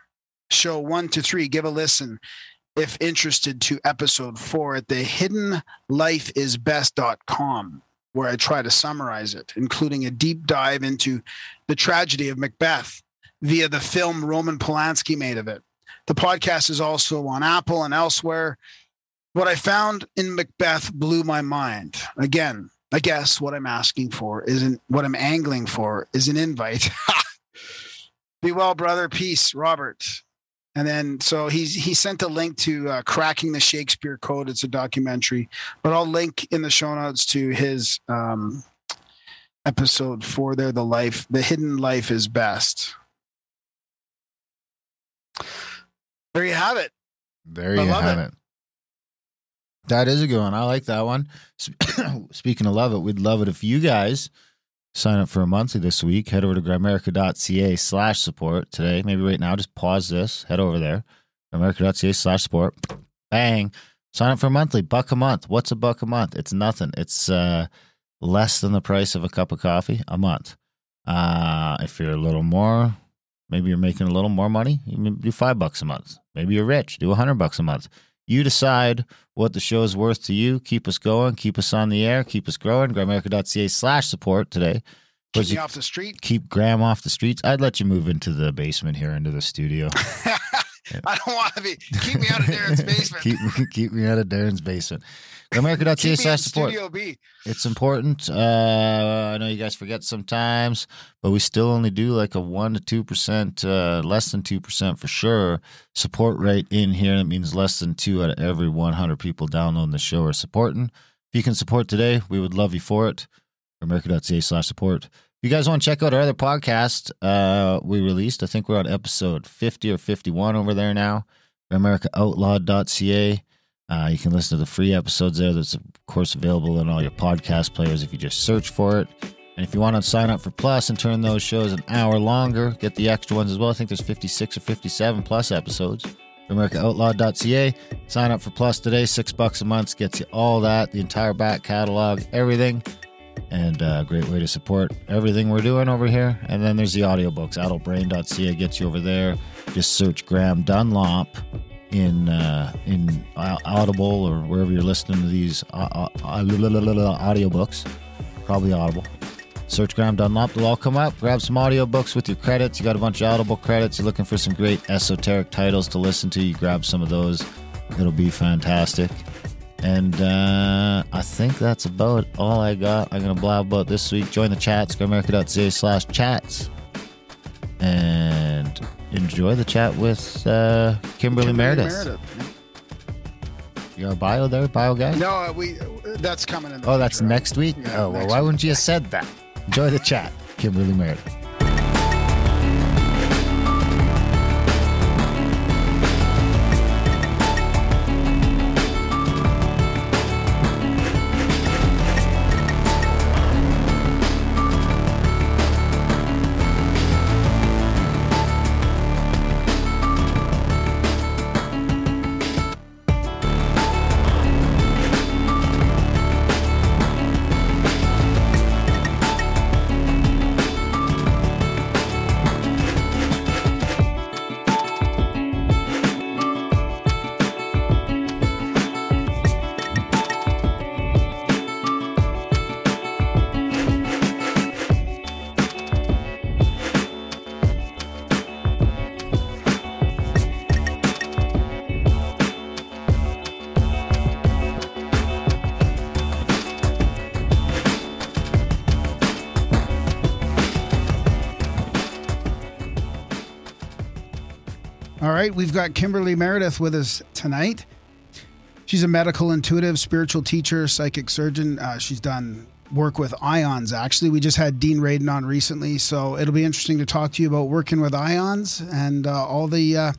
Show one to three, give a listen if interested to episode four at the hidden life is best dot com, where I try to summarize it, including a deep dive into the tragedy of Macbeth via the film Roman Polanski made of it. The podcast is also on Apple and elsewhere. What I found in Macbeth blew my mind. Again, I guess what I'm asking for isn't what I'm angling for is an invite. Be well, brother. Peace, Robert. And then, so he's, he sent a link to uh, Cracking the Shakespeare Code. It's a documentary, but I'll link in the show notes to his um, episode four there, the life, the hidden life is best. There you have it. There you have it. it. That is a good one. I like that one. Speaking of love it, we'd love it if you guys sign up for a monthly this week. Head over to Grimerica.ca slash support today. Maybe right now, just pause this. Head over there. Grimerica.ca slash support. Bang. Sign up for a monthly. Buck a month. What's a buck a month? It's nothing. It's uh, less than the price of a cup of coffee a month. Uh, if you're a little more, maybe you're making a little more money, you do five bucks a month. Maybe you're rich. Do a hundred bucks a month. You decide what the show is worth to you. Keep us going. Keep us on the air. Keep us growing. Grimerica.ca slash support today. Keep you, me off the street. Keep Graham off the streets. I'd let you move into the basement here, into the studio. I don't want to be. Keep me out of Darren's basement. keep, keep me out of Darren's basement. Grimerica.ca slash support. It's important. Uh, I know you guys forget sometimes, but we still only do like a one to two percent, uh, less than two percent for sure, support rate in here. That means less than two out of every one hundred people downloading the show are supporting. If you can support today, we would love you for it. Grimerica.ca slash support. If you guys want to check out our other podcast uh, we released, I think we're on episode fifty or fifty-one over there now, Grimerica Outlawed dot c a. Uh, you can listen to the free episodes there. That's, of course, available in all your podcast players if you just search for it. And if you want to sign up for Plus and turn those shows an hour longer, get the extra ones as well. I think there's fifty-six or fifty-seven Plus episodes. Grimerica Outlawed dot c a. Sign up for Plus today. Six bucks a month gets you all that, the entire back catalog, everything. And a great way to support everything we're doing over here. And then there's the audiobooks. adult brain dot c a gets you over there. Just search Graham Dunlop in uh, in Audible or wherever you're listening to these uh, uh, audiobooks. Probably Audible. Search Graham Dunlop. They'll all come up. Grab some audiobooks with your credits. You got a bunch of Audible credits. You're looking for some great esoteric titles to listen to. You grab some of those. It'll be fantastic. And uh, I think that's about all I got. I'm going to blab about this week. Join the chats, Grimerica.ca slash chats. And enjoy the chat with uh, Kimberly, Kimberly Meredith. Meredith. Your bio there, bio guy? No, uh, we uh, that's coming in. The oh, future, that's right? Next week? Yeah, oh, well, why week. Wouldn't you have said that? Enjoy the chat, Kimberly Meredith. All right, we've got Kimberly Meredith with us tonight. She's a medical intuitive, spiritual teacher, psychic surgeon. Uh, she's done work with I O N S, actually. We just had Dean Radin on recently, so it'll be interesting to talk to you about working with I O N S and uh, all the uh,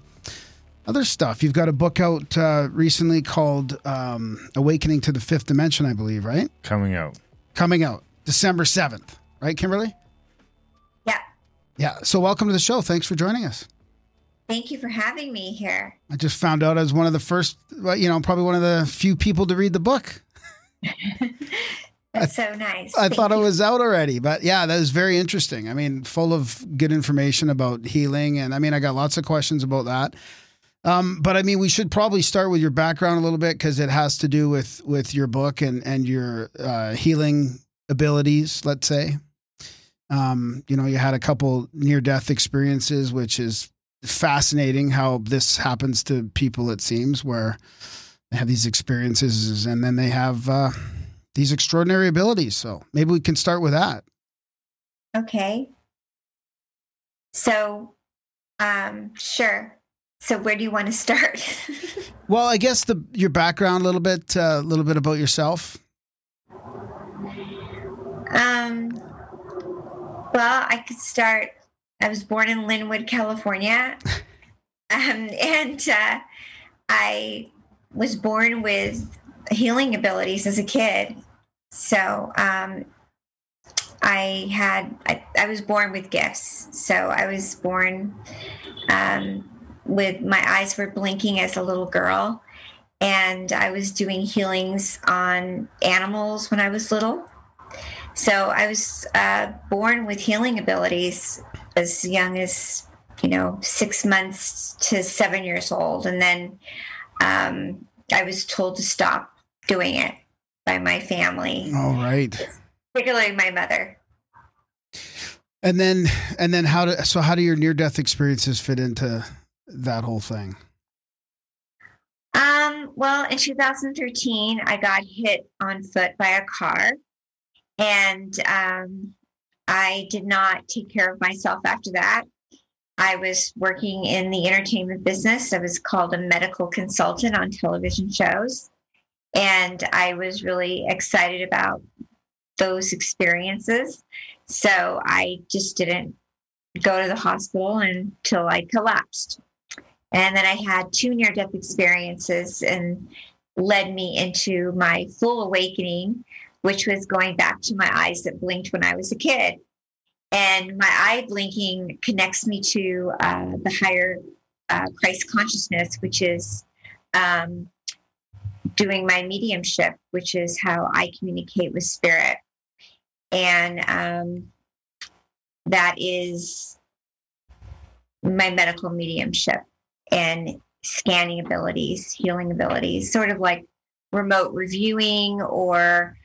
other stuff. You've got a book out uh, recently called um, Awakening to the Fifth Dimension, I believe, right? Coming out. Coming out. December seventh. Right, Kimberly? Yeah. Yeah. So welcome to the show. Thanks for joining us. Thank you for having me here. I just found out I was one of the first, you know, probably one of the few people to read the book. That's I, so nice. I Thank thought you. It was out already, but yeah, that was very interesting. I mean, full of good information about healing. And I mean, I got lots of questions about that. Um, but I mean, we should probably start with your background a little bit because it has to do with, with your book and, and your uh, healing abilities, let's say. Um, you know, you had a couple near-death experiences, which is fascinating how this happens to people, it seems, where they have these experiences and then they have uh, these extraordinary abilities. So maybe we can start with that. Okay. So, um, sure. So where do you want to start? Well, I guess the your background a little bit, a uh, little bit about yourself. Um. Well, I could start... I was born in Linwood, California, um, and uh, I was born with healing abilities as a kid. So um, I had, I, I was born with gifts. So I was born um, with, my eyes were blinking as a little girl, and I was doing healings on animals when I was little. So I was uh, born with healing abilities as young as, you know, six months to seven years old. And then um, I was told to stop doing it by my family. All right. Particularly my mother. And then, and then how do, so how do your near-death experiences fit into that whole thing? Um, well, in two thousand thirteen, I got hit on foot by a car. And um, I did not take care of myself after that. I was working in the entertainment business. I was called a medical consultant on television shows. And I was really excited about those experiences. So I just didn't go to the hospital until I collapsed. And then I had two near-death experiences and led me into my full awakening, which was going back to my eyes that blinked when I was a kid. And my eye blinking connects me to uh, the higher uh, Christ consciousness, which is um, doing my mediumship, which is how I communicate with spirit. And um, that is my medical mediumship and scanning abilities, healing abilities, sort of like remote reviewing or...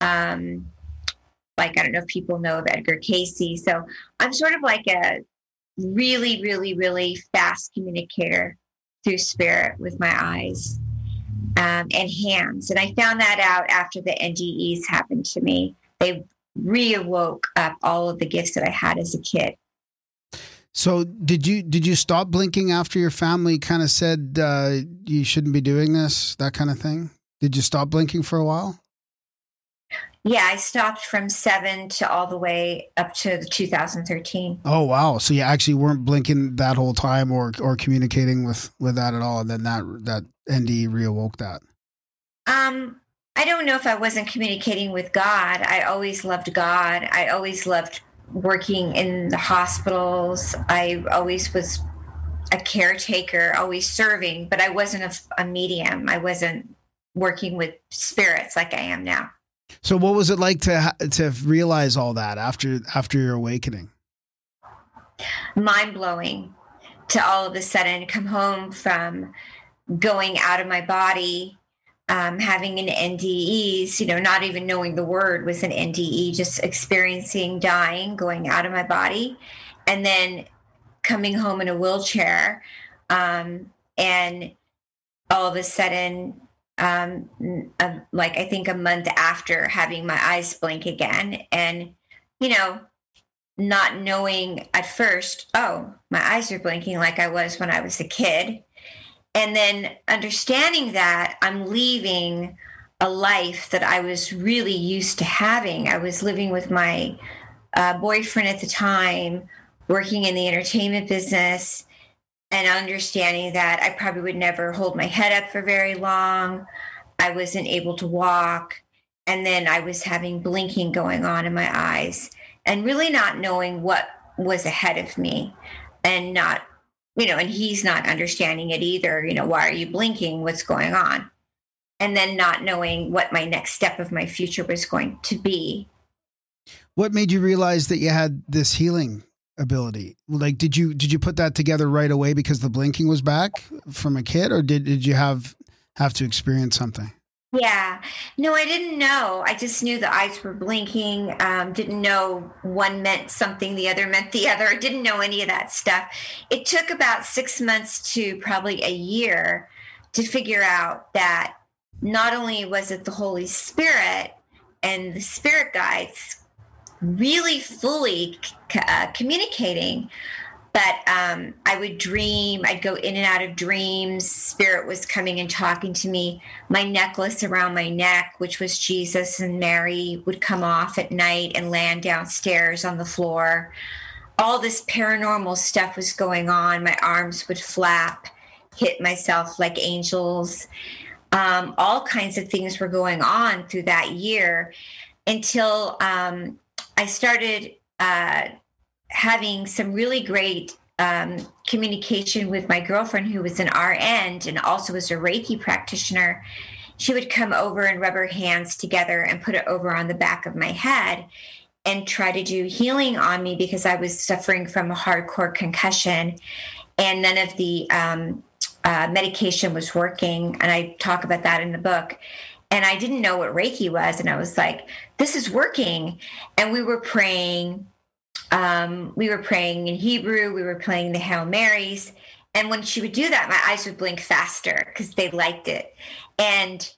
Um, like, I don't know if people know of Edgar Cayce. So I'm sort of like a really, really, really fast communicator through spirit with my eyes um, and hands. And I found that out after the N D Es happened to me. They reawoke up all of the gifts that I had as a kid. So did you did you stop blinking after your family kind of said uh, you shouldn't be doing this, that kind of thing? Did you stop blinking for a while? Yeah, I stopped from seven to all the way up to two thousand thirteen. Oh, wow. So you actually weren't blinking that whole time or or communicating with, with that at all. And then that that N D E reawoke that. Um, I don't know if I wasn't communicating with God. I always loved God. I always loved working in the hospitals. I always was a caretaker, always serving, but I wasn't a, a medium. I wasn't working with spirits like I am now. So what was it like to to realize all that after after your awakening? Mind-blowing to all of a sudden come home from going out of my body, um, having an N D E, you know, not even knowing the word was an N D E, just experiencing dying, going out of my body, and then coming home in a wheelchair, um, and all of a sudden... Um, uh, like I think a month after having my eyes blink again, and, you know, not knowing at first, oh, my eyes are blinking like I was when I was a kid. And then understanding that I'm leaving a life that I was really used to having. I was living with my uh, boyfriend at the time, working in the entertainment business, and understanding that I probably would never hold my head up for very long. I wasn't able to walk. And then I was having blinking going on in my eyes and really not knowing what was ahead of me and not, you know, and he's not understanding it either. You know, why are you blinking? What's going on? And then not knowing what my next step of my future was going to be. What made you realize that you had this healing ability? Like, did you did you put that together right away because the blinking was back from a kid, or did, did you have have to experience something? Yeah, no, I didn't know. I just knew the eyes were blinking. Um, didn't know one meant something, the other meant the other. I didn't know any of that stuff. It took about six months to probably a year to figure out that not only was it the Holy Spirit and the spirit guides really fully uh, communicating, but um, I would dream. I'd go in and out of dreams. Spirit was coming and talking to me. My necklace around my neck, which was Jesus and Mary, would come off at night and land downstairs on the floor. All this paranormal stuff was going on. My arms would flap, hit myself like angels. Um, all kinds of things were going on through that year until... Um, I started uh, having some really great um, communication with my girlfriend, who was an R N and also was a Reiki practitioner. She would come over and rub her hands together and put it over on the back of my head and try to do healing on me because I was suffering from a hardcore concussion and none of the um, uh, medication was working. And I talk about that in the book. And I didn't know what Reiki was. And I was like, this is working. And we were praying. Um, we were praying in Hebrew. We were praying the Hail Marys. And when she would do that, my eyes would blink faster because they liked it. And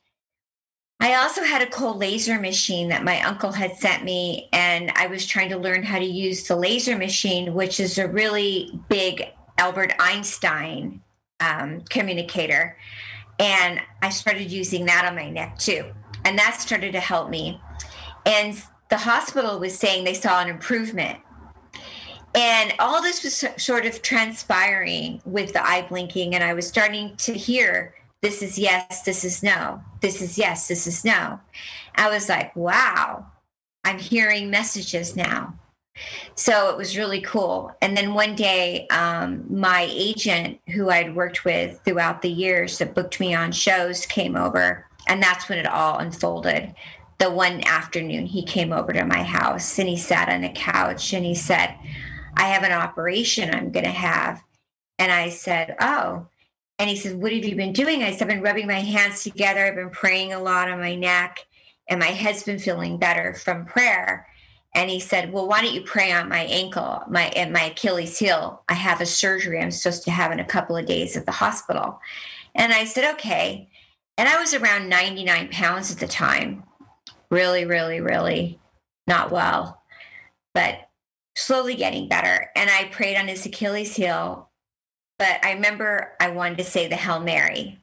I also had a cold laser machine that my uncle had sent me. And I was trying to learn how to use the laser machine, which is a really big Albert Einstein um, communicator. And I started using that on my neck too. And that started to help me. And the hospital was saying they saw an improvement. And all this was sort of transpiring with the eye blinking. And I was starting to hear, this is yes, this is no. This is yes, this is no. I was like, wow, I'm hearing messages now. So it was really cool. And then one day, um, my agent who I'd worked with throughout the years that booked me on shows came over, and that's when it all unfolded. The one afternoon he came over to my house and he sat on the couch and he said, I have an operation I'm going to have. And I said, oh, and he said, what have you been doing? I said, I've been rubbing my hands together. I've been praying a lot on my neck and my head's been feeling better from prayer. And he said, well, why don't you pray on my ankle, my and my Achilles heel? I have a surgery I'm supposed to have in a couple of days at the hospital. And I said, okay. And I was around ninety-nine pounds at the time. Really, really, really not well. But slowly getting better. And I prayed on his Achilles heel. But I remember I wanted to say the Hail Mary.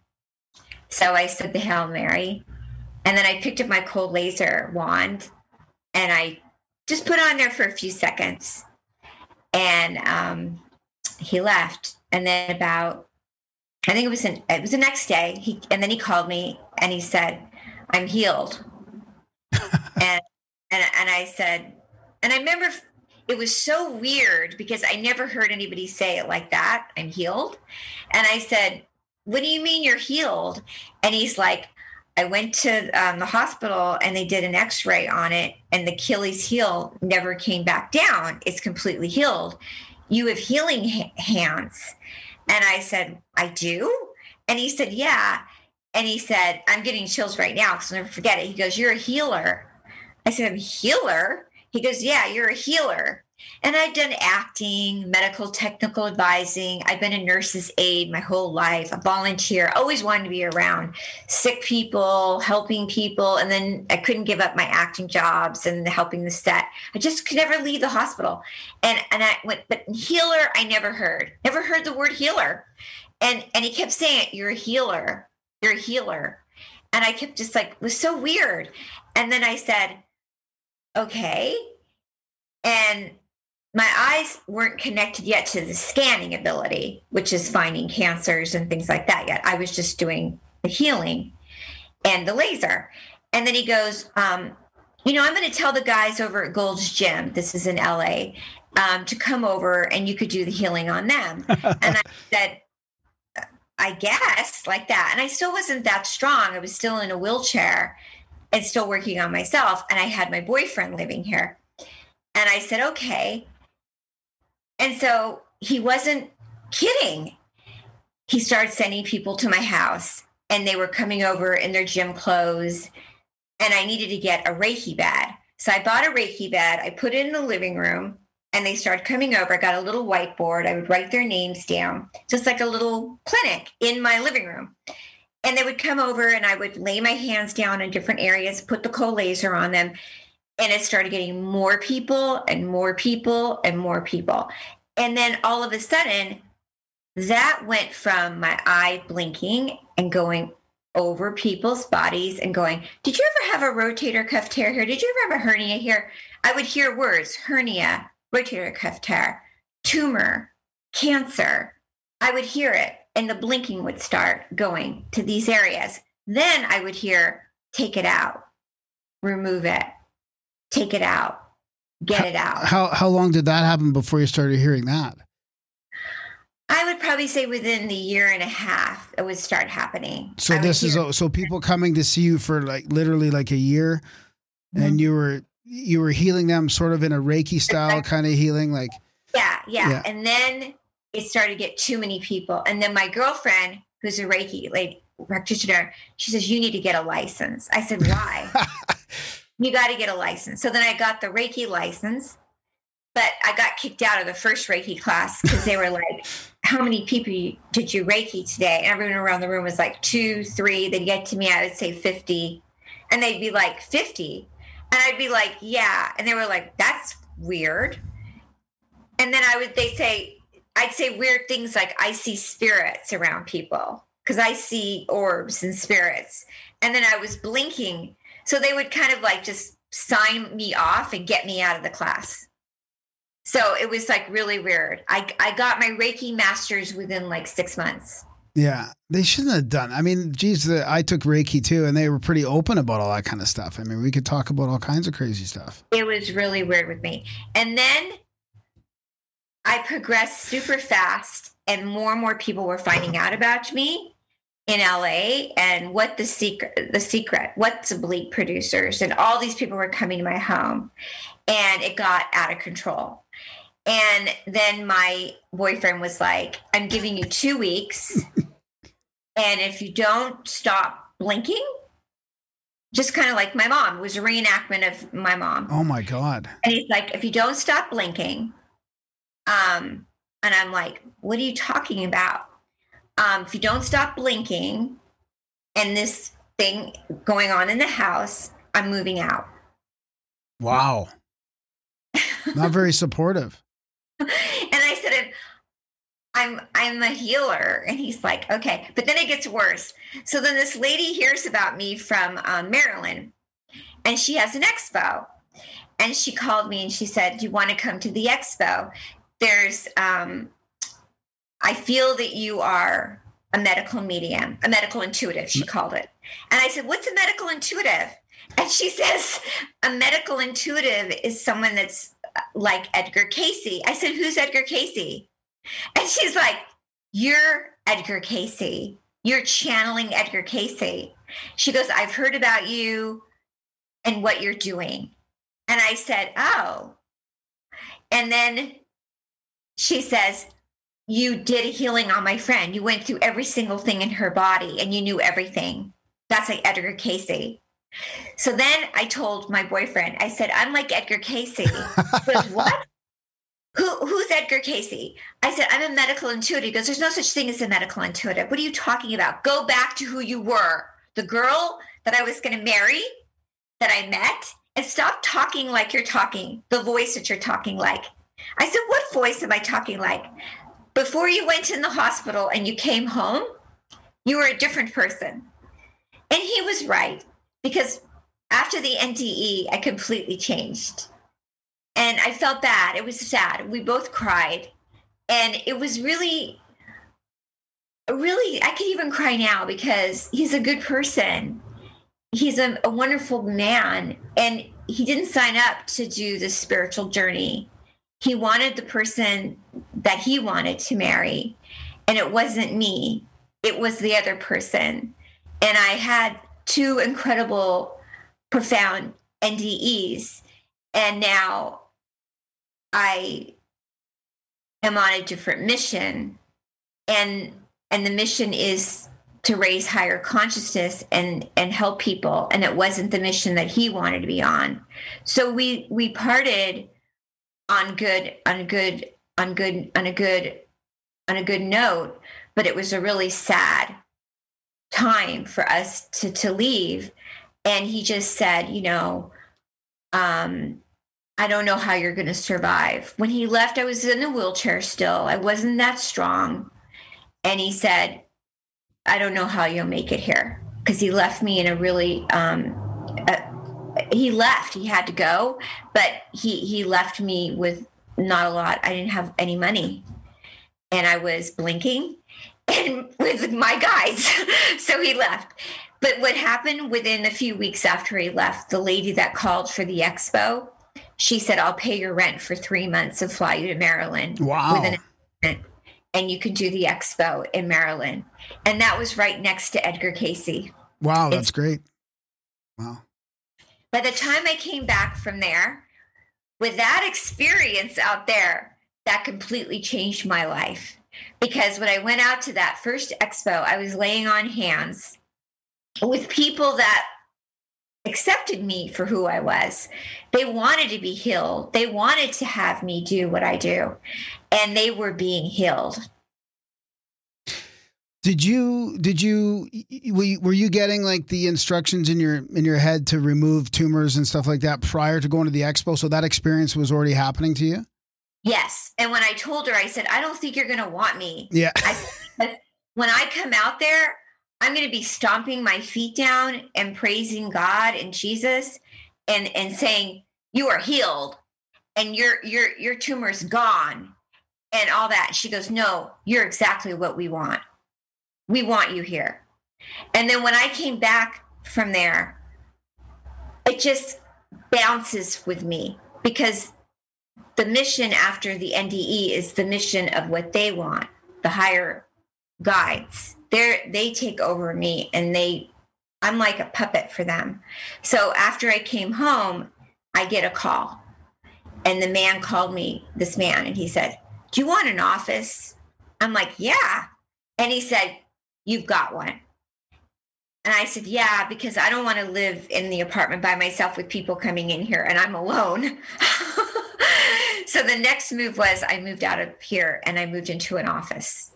So I said the Hail Mary. And then I picked up my cold laser wand and I just put it on there for a few seconds. And um, he left. And then about, I think it was an, it was the next day. He and then he called me and he said, "I'm healed." and and and I said, and I remember it was so weird because I never heard anybody say it like that. "I'm healed." And I said, "What do you mean you're healed?" And he's like, "I went to um, the hospital and they did an x-ray on it and the Achilles heel never came back down. It's completely healed. You have healing ha- hands. And I said, "I do?" And he said, "Yeah." And he said, "I'm getting chills right now because I'll never forget it." He goes, "You're a healer." I said, "I'm a healer?" He goes, "Yeah, you're a healer." And I've done acting, medical, technical advising. I've been a nurse's aide my whole life, a volunteer, always wanted to be around sick people, helping people. And then I couldn't give up my acting jobs and helping the set. I just could never leave the hospital. And and I went, but healer, I never heard, never heard the word healer. And, and he kept saying it, "You're a healer, you're a healer." And I kept just like, it was so weird. And then I said, "Okay." And my eyes weren't connected yet to the scanning ability, which is finding cancers and things like that yet. I was just doing the healing and the laser. And then he goes, um, you know, "I'm going to tell the guys over at Gold's Gym," this is in L A, um, "to come over and you could do the healing on them." And I said, "I guess," like that. And I still wasn't that strong. I was still in a wheelchair and still working on myself. And I had my boyfriend living here. And I said, "Okay." And so he wasn't kidding. He started sending people to my house and they were coming over in their gym clothes and I needed to get a Reiki bed. So I bought a Reiki bed. I put it in the living room and they started coming over. I got a little whiteboard. I would write their names down, just like a little clinic in my living room. And they would come over and I would lay my hands down in different areas, put the cold laser on them. And it started getting more people and more people and more people. And then all of a sudden, that went from my eye blinking and going over people's bodies and going, "Did you ever have a rotator cuff tear here? Did you ever have a hernia here?" I would hear words, hernia, rotator cuff tear, tumor, cancer. I would hear it and the blinking would start going to these areas. Then I would hear, "Take it out, remove it. Take it out, get how, it out." How how long did that happen before you started hearing that? I would probably say within the year and a half, it would start happening. So I this is hear- so people coming to see you for like literally like a year, mm-hmm. and you were you were healing them sort of in a Reiki style like, kind of healing, like yeah, yeah, yeah. And then it started to get too many people, and then my girlfriend, who's a Reiki like practitioner, she says, "You need to get a license." I said, "Why?" "You got to get a license." So then I got the Reiki license, but I got kicked out of the first Reiki class because they were like, "How many people did you Reiki today?" And everyone around the room was like two, three. They'd get to me, I would say fifty. And they'd be like, fifty. And I'd be like, "Yeah." And they were like, "That's weird." And then I would, they say, I'd say weird things like, "I see spirits around people," because I see orbs and spirits. And then I was blinking. So they would kind of like just sign me off and get me out of the class. So it was like really weird. I I got my Reiki masters within like six months. Yeah, they shouldn't have done. I mean, geez, the, I took Reiki too, and they were pretty open about all that kind of stuff. I mean, we could talk about all kinds of crazy stuff. It was really weird with me. And then I progressed super fast and more and more people were finding out about me in L A and what the secret, the secret, what's oblique producers, and all these people were coming to my home and it got out of control. And then my boyfriend was like, "I'm giving you two weeks. And if you don't stop blinking," just kind of like my mom, it was a reenactment of my mom. Oh my God. And he's like, "If you don't stop blinking," um, and I'm like, "What are you talking about?" Um, "if you don't stop blinking and this thing going on in the house, I'm moving out." Wow. Not very supportive. And I said, I'm I'm a healer. And he's like, okay. But then it gets worse. So then this lady hears about me from um, Maryland, and she has an expo. And she called me and she said, do you want to come to the expo? There's, um, I feel that you are a medical medium, a medical intuitive, she called it. And I said, what's a medical intuitive? And she says, a medical intuitive is someone that's like Edgar Cayce. I said, who's Edgar Cayce? And she's like, you're Edgar Cayce. You're channeling Edgar Cayce. She goes, I've heard about you and what you're doing. And I said, oh. And then she says, you did a healing on my friend. You went through every single thing in her body and you knew everything. That's like Edgar Cayce. So then I told my boyfriend, I said, I'm like Edgar Cayce. He goes, what? Who, who's Edgar Cayce? I said, I'm a medical intuitive. He goes, there's no such thing as a medical intuitive. What are you talking about? Go back to who you were. The girl that I was going to marry, that I met, and stop talking like you're talking, the voice that you're talking like. I said, what voice am I talking like? Before you went in the hospital and you came home, you were a different person. And he was right, because after the N D E, I completely changed. And I felt bad. It was sad. We both cried. And it was really, really, I could even cry now because he's a good person. He's a, a wonderful man. And he didn't sign up to do this spiritual journey. He wanted the person that he wanted to marry. And it wasn't me. It was the other person. And I had two incredible, profound N D Es. And now I am on a different mission. And and the mission is to raise higher consciousness and, and help people. And it wasn't the mission that he wanted to be on. So we we parted on good, on good, on good, on a good, on a good note, but it was a really sad time for us to, to leave. And he just said, you know, um, I don't know how you're going to survive. When he left, I was in a wheelchair still. I wasn't that strong. And he said, I don't know how you'll make it here. Because he left me in a really, um, uh, he left, he had to go, but he, he left me with not a lot. I didn't have any money and I was blinking and with my guys. So he left. But what happened within a few weeks after he left, the lady that called for the expo, she said, I'll pay your rent for three months and fly you to Maryland. Wow. With an appointment, and you could do the expo in Maryland. And that was right next to Edgar Cayce. Wow, that's it's, great. Wow. By the time I came back from there, with that experience out there, that completely changed my life. Because when I went out to that first expo, I was laying on hands with people that accepted me for who I was. They wanted to be healed. They wanted to have me do what I do. And they were being healed. Did you, did you, were you getting like the instructions in your, in your head to remove tumors and stuff like that prior to going to the expo? So that experience was already happening to you? Yes. And when I told her, I said, I don't think you're going to want me. Yeah. I said, when I come out there, I'm going to be stomping my feet down and praising God and Jesus and, and saying, you are healed and your, your, your tumor's gone and all that. She goes, no, you're exactly what we want. We want you here. And then when I came back from there, it just bounces with me because the mission after the N D E is the mission of what they want, the higher guides. They they take over me and they I'm like a puppet for them. So after I came home, I get a call. And the man called me, this man, and he said, do you want an office? I'm like, yeah. And he said, you've got one. And I said, yeah, because I don't want to live in the apartment by myself with people coming in here and I'm alone. So the next move was I moved out of here and I moved into an office.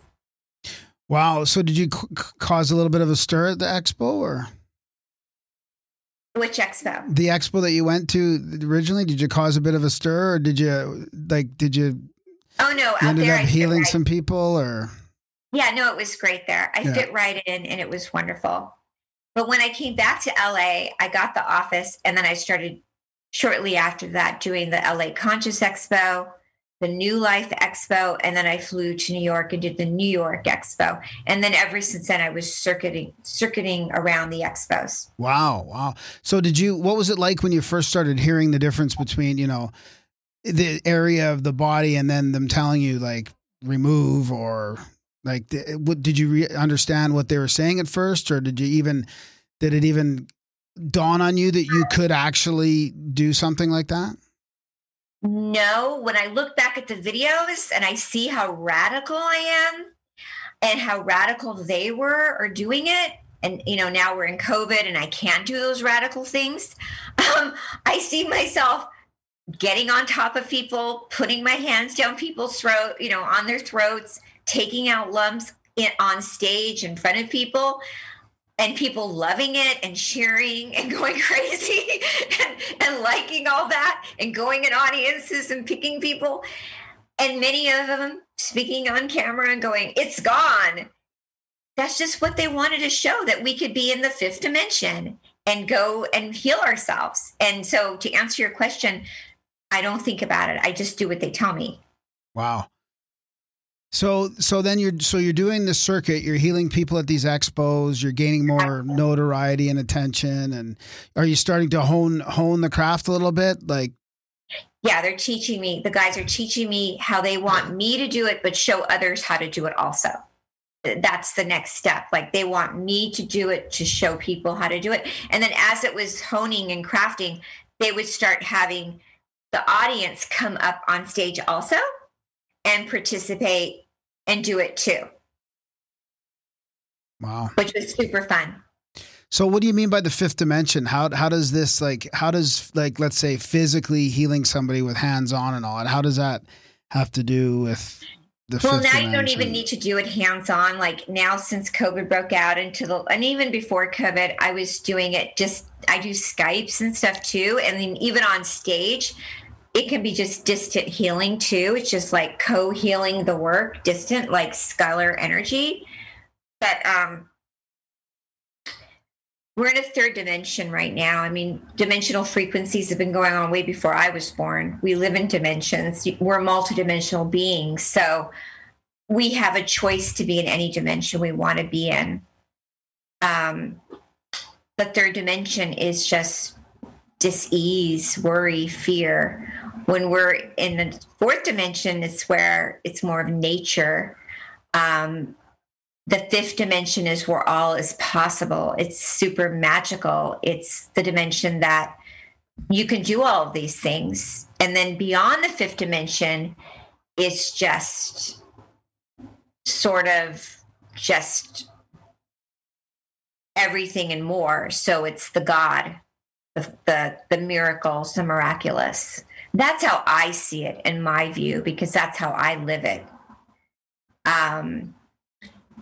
Wow. So did you c- cause a little bit of a stir at the expo or? Which expo? The expo that you went to originally, did you cause a bit of a stir, or did you like, did you? Oh no! You out ended there, up I healing some right. people, or? Yeah, no, it was great there. I yeah. fit right in, and it was wonderful. But when I came back to L A, I got the office, and then I started shortly after that doing the L A Conscious Expo, the New Life Expo, and then I flew to New York and did the New York Expo. And then ever since then, I was circuiting circuiting around the expos. Wow, wow. So did you, what was it like when you first started hearing the difference between, you know, the area of the body and then them telling you, like, remove or, like, what, did you re- understand what they were saying at first? Or did you even, did it even dawn on you that you could actually do something like that? No, when I look back at the videos and I see how radical I am and how radical they were or doing it, and, you know, now we're in COVID and I can't do those radical things, um, I see myself getting on top of people, putting my hands down people's throat, you know, on their throats, taking out lumps in, on stage in front of people, and people loving it and cheering and going crazy and, and liking all that and going in audiences and picking people. And many of them speaking on camera and going, it's gone. That's just what they wanted to show, that we could be in the fifth dimension and go and heal ourselves. And so to answer your question, I don't think about it. I just do what they tell me. Wow. So, so then you're, so you're doing the circuit, you're healing people at these expos, you're gaining more notoriety and attention. And are you starting to hone, hone the craft a little bit? Like, yeah, they're teaching me, the guys are teaching me how they want me to do it, but show others how to do it also. That's the next step. Like, they want me to do it, to show people how to do it. And then as it was honing and crafting, they would start having the audience come up on stage also and participate and do it too. Wow. Which was super fun. So what do you mean by the fifth dimension? How, how does this, like, how does, like, let's say physically healing somebody with hands on and all, and how does that have to do with the well, fifth dimension? Well, now you don't even need to do it hands on. Like, now since COVID broke out into the, and even before COVID, I was doing it just, I do Skypes and stuff too. And then even on stage, it can be just distant healing too. It's just like co-healing the work, distant, like scalar energy. But um, we're in a third dimension right now. I mean, dimensional frequencies have been going on way before I was born. We live in dimensions. We're multidimensional beings. So we have a choice to be in any dimension we want to be in. Um, the third dimension is just dis-ease, worry, fear. When we're in the fourth dimension, it's where it's more of nature. Um, the fifth dimension is where all is possible. It's super magical. It's the dimension that you can do all of these things. And then beyond the fifth dimension, it's just sort of just everything and more. So it's the God, the, the, the miracles, the miraculous. That's how I see it in my view, because that's how I live it. Um,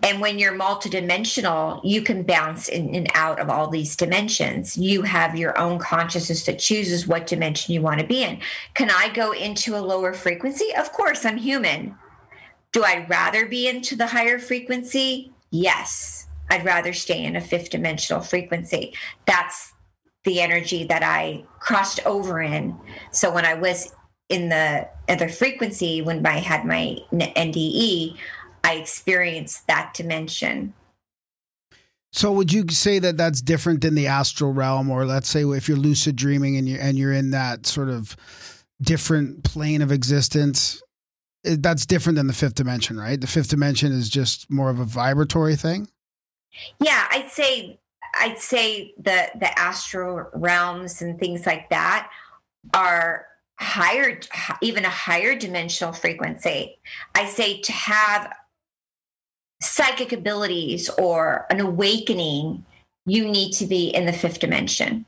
and when you're multidimensional, you can bounce in and out of all these dimensions. You have your own consciousness that chooses what dimension you want to be in. Can I go into a lower frequency? Of course, I'm human. Do I rather be into the higher frequency? Yes. I'd rather stay in a fifth dimensional frequency. That's the energy that I crossed over in. So when I was in the other frequency, when I had my N D E, I experienced that dimension. So would you say that that's different than the astral realm, or let's say if you're lucid dreaming and you're, and you're in that sort of different plane of existence, that's different than the fifth dimension, right? The fifth dimension is just more of a vibratory thing. Yeah, I'd say I'd say the, the astral realms and things like that are higher, even a higher dimensional frequency. I say to have psychic abilities or an awakening, you need to be in the fifth dimension.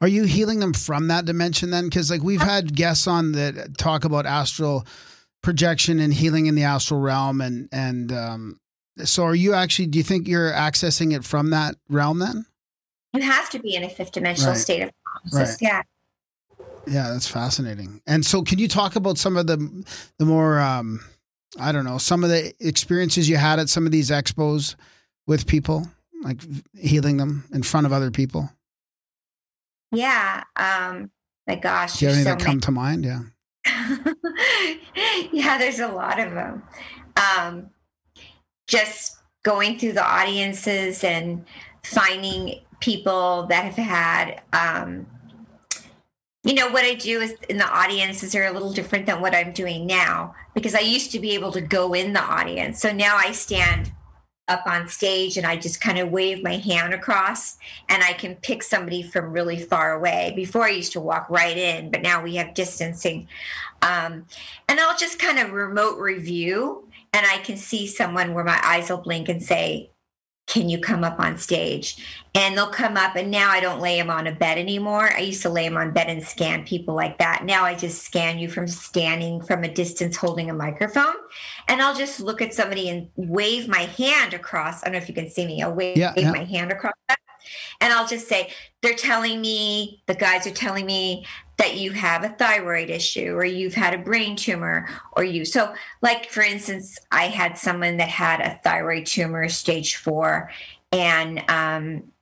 Are you healing them from that dimension then? Because like we've had guests on that talk about astral projection and healing in the astral realm and, and, um, so are you actually, do you think you're accessing it from that realm then? you have to be in a fifth dimensional right. state of consciousness. Right. Yeah. Yeah, that's fascinating. And so can you talk about some of the the more, um, I don't know, some of the experiences you had at some of these expos with people, like healing them in front of other people? Yeah. Um, my gosh. Do you have any so that come many. to mind? Yeah. Yeah, there's a lot of them. Um, just going through the audiences and finding people that have had, um, you know, what I do is in the audiences are a little different than what I'm doing now, because I used to be able to go in the audience. So now I stand up on stage and I just kind of wave my hand across and I can pick somebody from really far away. Before I used to walk right in, but now we have distancing. Um, and I'll just kind of remote review and I can see someone where my eyes will blink and say, can you come up on stage? And they'll come up, and now I don't lay them on a bed anymore. I used to lay them on bed and scan people like that. Now I just scan you from standing from a distance holding a microphone, and I'll just look at somebody and wave my hand across. I don't know if you can see me. I'll wave, yeah, wave yeah. my hand across that, and I'll just say, they're telling me, the guys are telling me that you have a thyroid issue or you've had a brain tumor or you. So like, for instance, I had someone that had a thyroid tumor stage four, and um,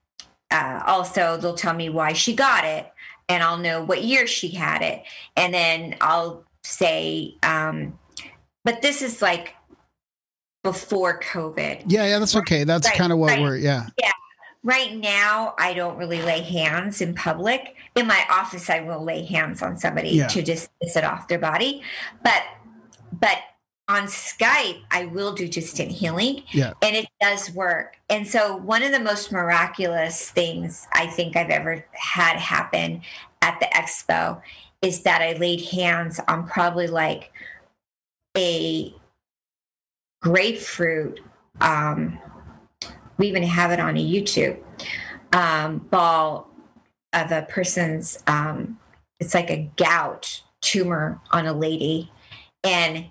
uh, also they'll tell me why she got it, and I'll know what year she had it. And then I'll say, um, but this is like before COVID. Yeah, yeah, that's okay. That's right, kind of what right, we're, yeah. Yeah. Right now, I don't really lay hands in public. In my office, I will lay hands on somebody yeah. to just piss it off their body. But but on Skype, I will do distant healing, yeah. and it does work. And so one of the most miraculous things I think I've ever had happen at the expo is that I laid hands on probably like a grapefruit um we even have it on a YouTube um, ball of a person's, um, it's like a gout tumor on a lady. And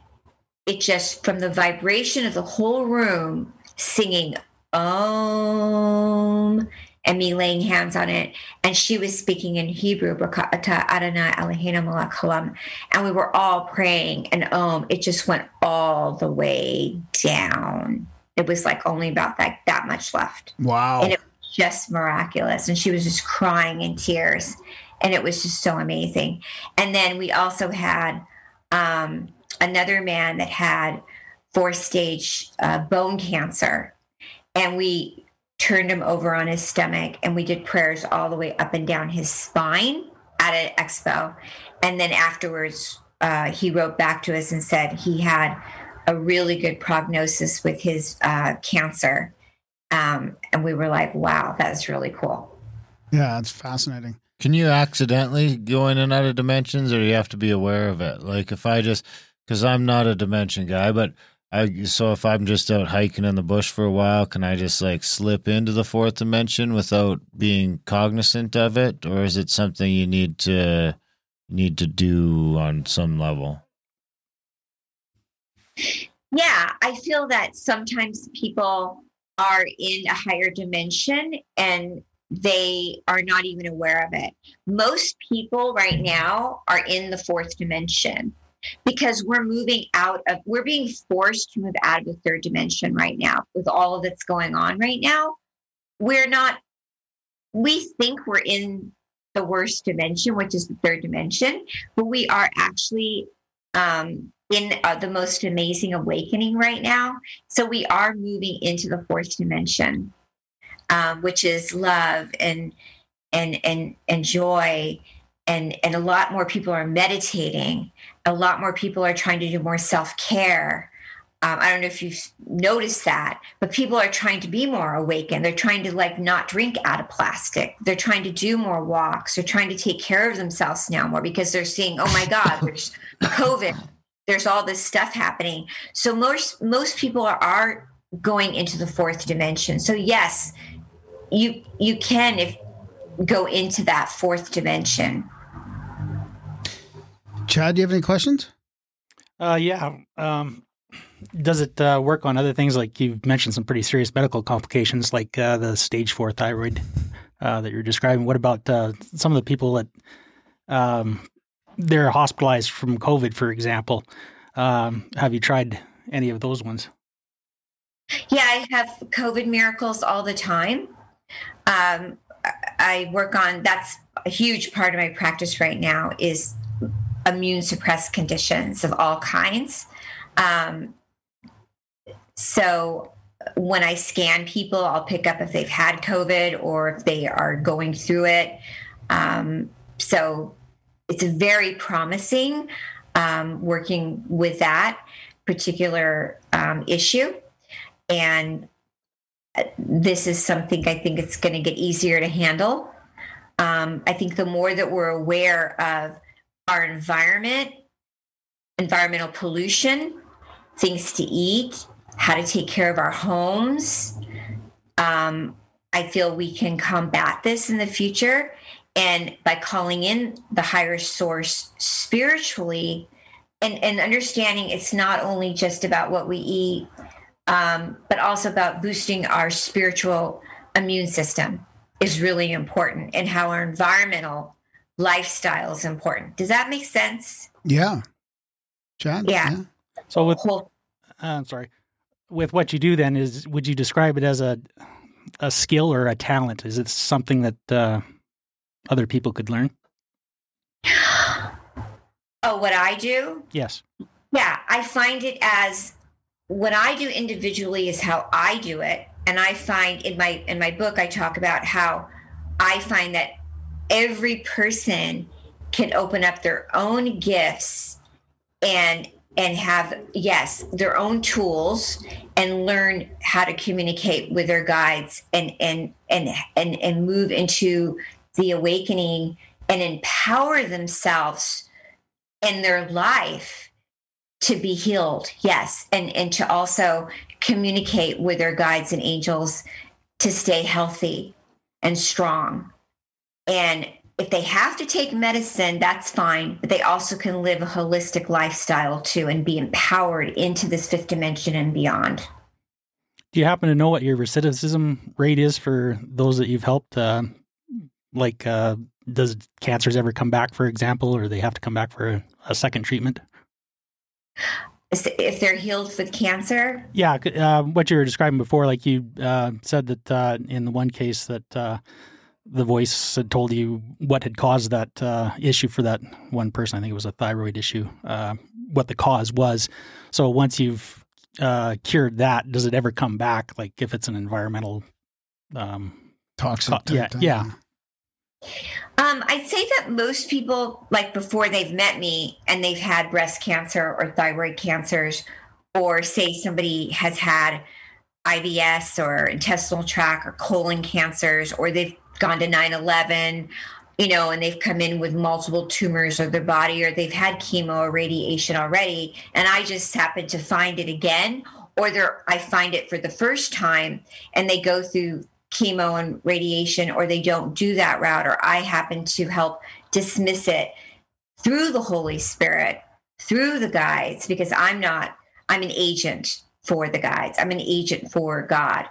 it just, from the vibration of the whole room singing Om and me laying hands on it. And she was speaking in Hebrew, and we were all praying and Om, it just went all the way down. It was like only about that, that much left. Wow. And it was just miraculous. And she was just crying in tears. And it was just so amazing. And then we also had um, another man that had four stage uh, bone cancer. And we turned him over on his stomach. And we did prayers all the way up and down his spine at an expo. And then afterwards, uh, he wrote back to us and said he had a really good prognosis with his uh, cancer. Um, and we were like, wow, that's really cool. Yeah, it's fascinating. Can you accidentally go in and out of dimensions, or do you have to be aware of it? Like if I just, because I'm not a dimension guy, but I, so if I'm just out hiking in the bush for a while, can I just like slip into the fourth dimension without being cognizant of it? Or is it something you need to need to do on some level? Yeah, I feel that sometimes people are in a higher dimension and they are not even aware of it. Most people right now are in the fourth dimension because we're moving out of, we're being forced to move out of the third dimension right now with all that's going on right now. We're not, we think we're in the worst dimension, which is the third dimension, but we are actually, um, in uh, the most amazing awakening right now. So we are moving into the fourth dimension, um, which is love and, and, and, and joy. And, and a lot more people are meditating. A lot more people are trying to do more self-care. Um, I don't know if you've noticed that, but people are trying to be more awakened. They're trying to like not drink out of plastic. They're trying to do more walks. They're trying to take care of themselves now more because they're seeing, oh my God, there's COVID. There's all this stuff happening. So most most people are, are going into the fourth dimension. So yes, you you can if go into that fourth dimension. Chad, do you have any questions? Uh, yeah. Um, does it uh, work on other things? Like you've mentioned some pretty serious medical complications like uh, the stage four thyroid uh, that you're describing. What about uh, some of the people that um, they're hospitalized from COVID, for example? Um, have you tried any of those ones? Yeah, I have COVID miracles all the time. Um, I work on, that's a huge part of my practice right now, is immune suppressed conditions of all kinds. Um, so when I scan people, I'll pick up if they've had COVID or if they are going through it. Um, so it's very promising, um, working with that particular, um, issue. And this is something I think it's going to get easier to handle. Um, I think the more that we're aware of our environment, environmental pollution, things to eat, how to take care of our homes, um, I feel we can combat this in the future. And by calling in the higher source spiritually and, and understanding it's not only just about what we eat, Um, but also about boosting our spiritual immune system is really important, and how our environmental lifestyle is important. Does that make sense? Yeah. John? Yeah. yeah. So with, uh, I'm sorry, with what you do then is, would you describe it as a, a skill or a talent? Is it something that uh, other people could learn? Oh, what I do? Yes. Yeah. I find it as, what I do individually is how I do it. And I find in my, in my book, I talk about how I find that every person can open up their own gifts and, and have, yes, their own tools, and learn how to communicate with their guides and, and, and, and, and move into the awakening and empower themselves in their life to be healed, yes, and, and to also communicate with their guides and angels to stay healthy and strong. And if they have to take medicine, that's fine, but they also can live a holistic lifestyle too and be empowered into this fifth dimension and beyond. Do you happen to know what your recidivism rate is for those that you've helped? Uh, like, uh, does cancers ever come back, for example, or they have to come back for a, a second treatment? If they're healed with cancer? Yeah. Uh, what you were describing before, like you uh, said that uh, in the one case that uh, the voice had told you what had caused that uh, issue for that one person. I think it was a thyroid issue, uh, what the cause was. So once you've uh, cured that, does it ever come back? Like if it's an environmental um, toxic? Co- yeah. Yeah. Um, I'd say that most people, like before they've met me and they've had breast cancer or thyroid cancers, or say somebody has had I B S or intestinal tract or colon cancers, or they've gone to nine eleven, you know, and they've come in with multiple tumors of their body, or they've had chemo or radiation already, and I just happen to find it again, or they're, I find it for the first time and they go through chemo and radiation, or they don't do that route, or I happen to help dismiss it through the Holy Spirit, through the guides, because I'm not, I'm an agent for the guides. I'm an agent for God.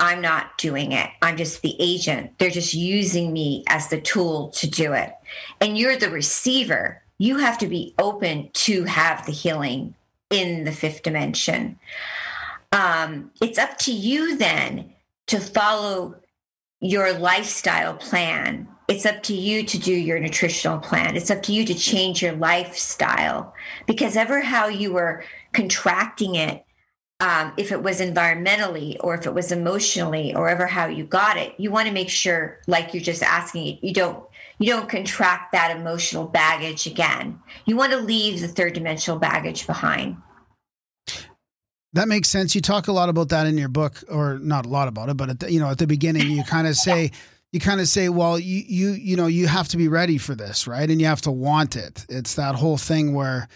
I'm not doing it. I'm just the agent. They're just using me as the tool to do it. And you're the receiver. You have to be open to have the healing in the fifth dimension. Um, it's up to you then to follow your lifestyle plan. It's up to you to do your nutritional plan. It's up to you to change your lifestyle, because ever how you were contracting it, um, if it was environmentally or if it was emotionally or ever how you got it, you want to make sure, like you're just asking, you don't you don't contract that emotional baggage again. You want to leave the third dimensional baggage behind. That makes sense. You talk a lot about that in your book, or not a lot about it, but at the, you know, at the beginning, you kind of say, you kind of say, well, you, you, you know, you have to be ready for this, right? And you have to want it. It's that whole thing where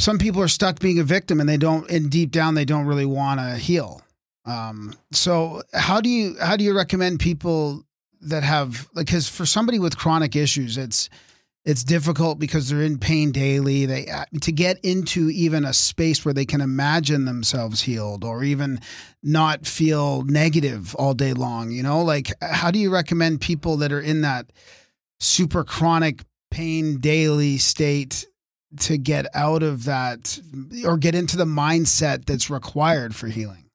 some people are stuck being a victim, and they don't, and deep down, they don't really want to heal. Um, so how do you, how do you recommend people that have, like, 'cause for somebody with chronic issues, it's, It's difficult because they're in pain daily. They uh, to get into even a space where they can imagine themselves healed or even not feel negative all day long. You know, like, how do you recommend people that are in that super chronic pain daily state to get out of that or get into the mindset that's required for healing?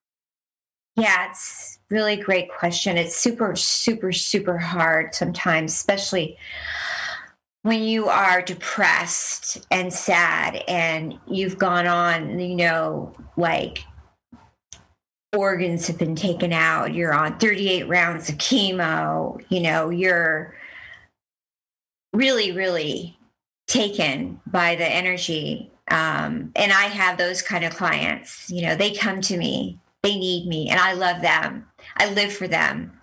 Yeah, it's really great question. It's super, super, super hard sometimes, especially when you are depressed and sad and you've gone on, you know, like organs have been taken out, you're on thirty-eight rounds of chemo, you know, you're really, really taken by the energy. Um, and I have those kind of clients, you know, they come to me, they need me, and I love them. I live for them.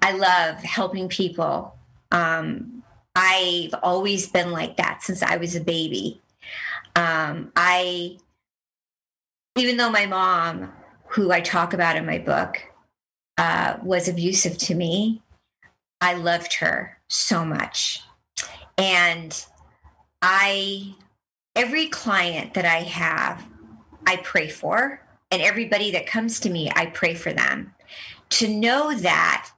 I love helping people. Um, I've always been like that since I was a baby. Um, I, even though my mom, who I talk about in my book, uh, was abusive to me, I loved her so much. And I, every client that I have, I pray for, and everybody that comes to me, I pray for them. To know that,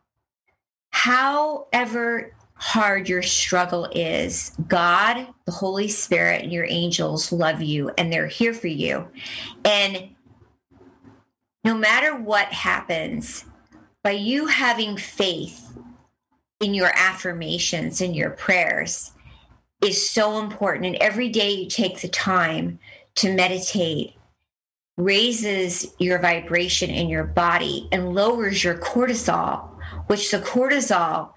however hard your struggle is, God, the Holy Spirit, and your angels love you, and they're here for you. And no matter what happens, by you having faith in your affirmations and your prayers is so important. And every day you take the time to meditate raises your vibration in your body and lowers your cortisol, which the cortisol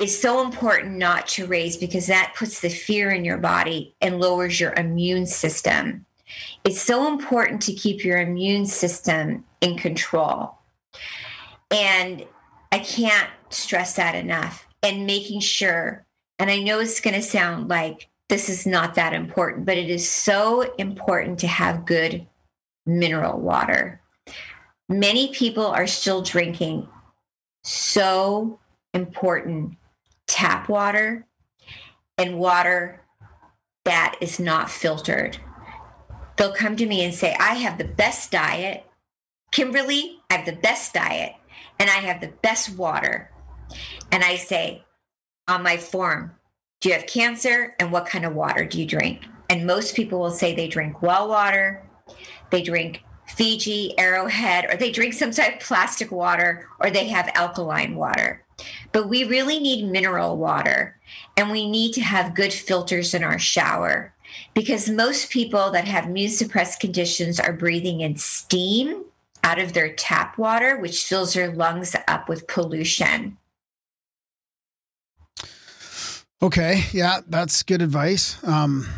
is so important not to raise because that puts the fear in your body and lowers your immune system. It's so important to keep your immune system in control. And I can't stress that enough. And making sure, and I know it's going to sound like this is not that important, but it is so important to have good mineral water. Many people are still drinking so important tap water and water that is not filtered. They'll come to me and say, I have the best diet. Kimberly, I have the best diet and I have the best water. And I say on my form, do you have cancer and what kind of water do you drink? And most people will say they drink well water, they drink Fiji, Arrowhead, or they drink some type of plastic water, or they have alkaline water. But we really need mineral water, and we need to have good filters in our shower because most people that have immune suppressed conditions are breathing in steam out of their tap water, which fills their lungs up with pollution. Okay. Yeah, that's good advice. Um,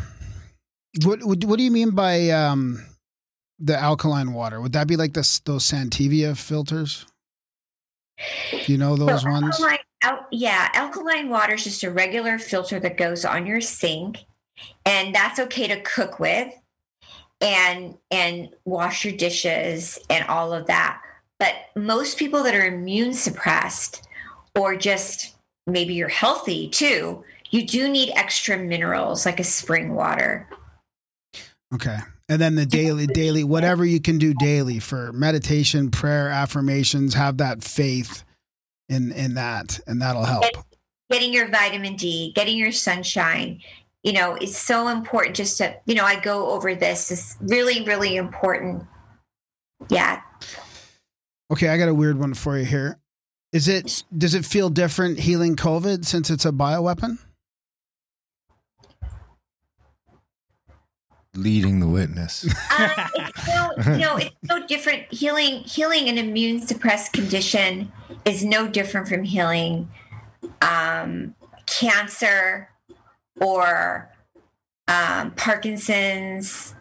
what, what, what do you mean by um, the alkaline water? Would that be like this, those Santivia filters? Do you know those so ones? Alkaline, al- yeah. Alkaline water is just a regular filter that goes on your sink, and that's okay to cook with and, and wash your dishes and all of that. But most people that are immune suppressed, or just maybe you're healthy too, you do need extra minerals like a spring water. Okay. And then the daily, daily, whatever you can do daily for meditation, prayer, affirmations, have that faith in, in that, and that'll help. Getting your vitamin D, getting your sunshine, you know, it's so important just to, you know, I go over this. It's really, really important. Yeah. Okay. I got a weird one for you here. Is it, does it feel different healing COVID since it's a bioweapon? Leading the witness. um, it's no, no, it's no different. Healing, healing an immune suppressed condition is no different from healing um, cancer or um, Parkinson's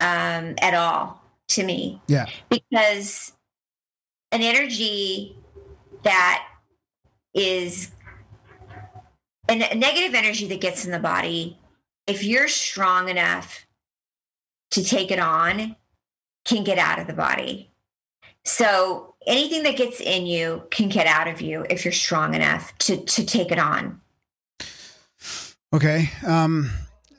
um, at all to me. Yeah, because an energy that is an, a negative energy that gets in the body, if you're strong enough to take it on, can get out of the body. So anything that gets in you can get out of you if you're strong enough to, to take it on. Okay. Um,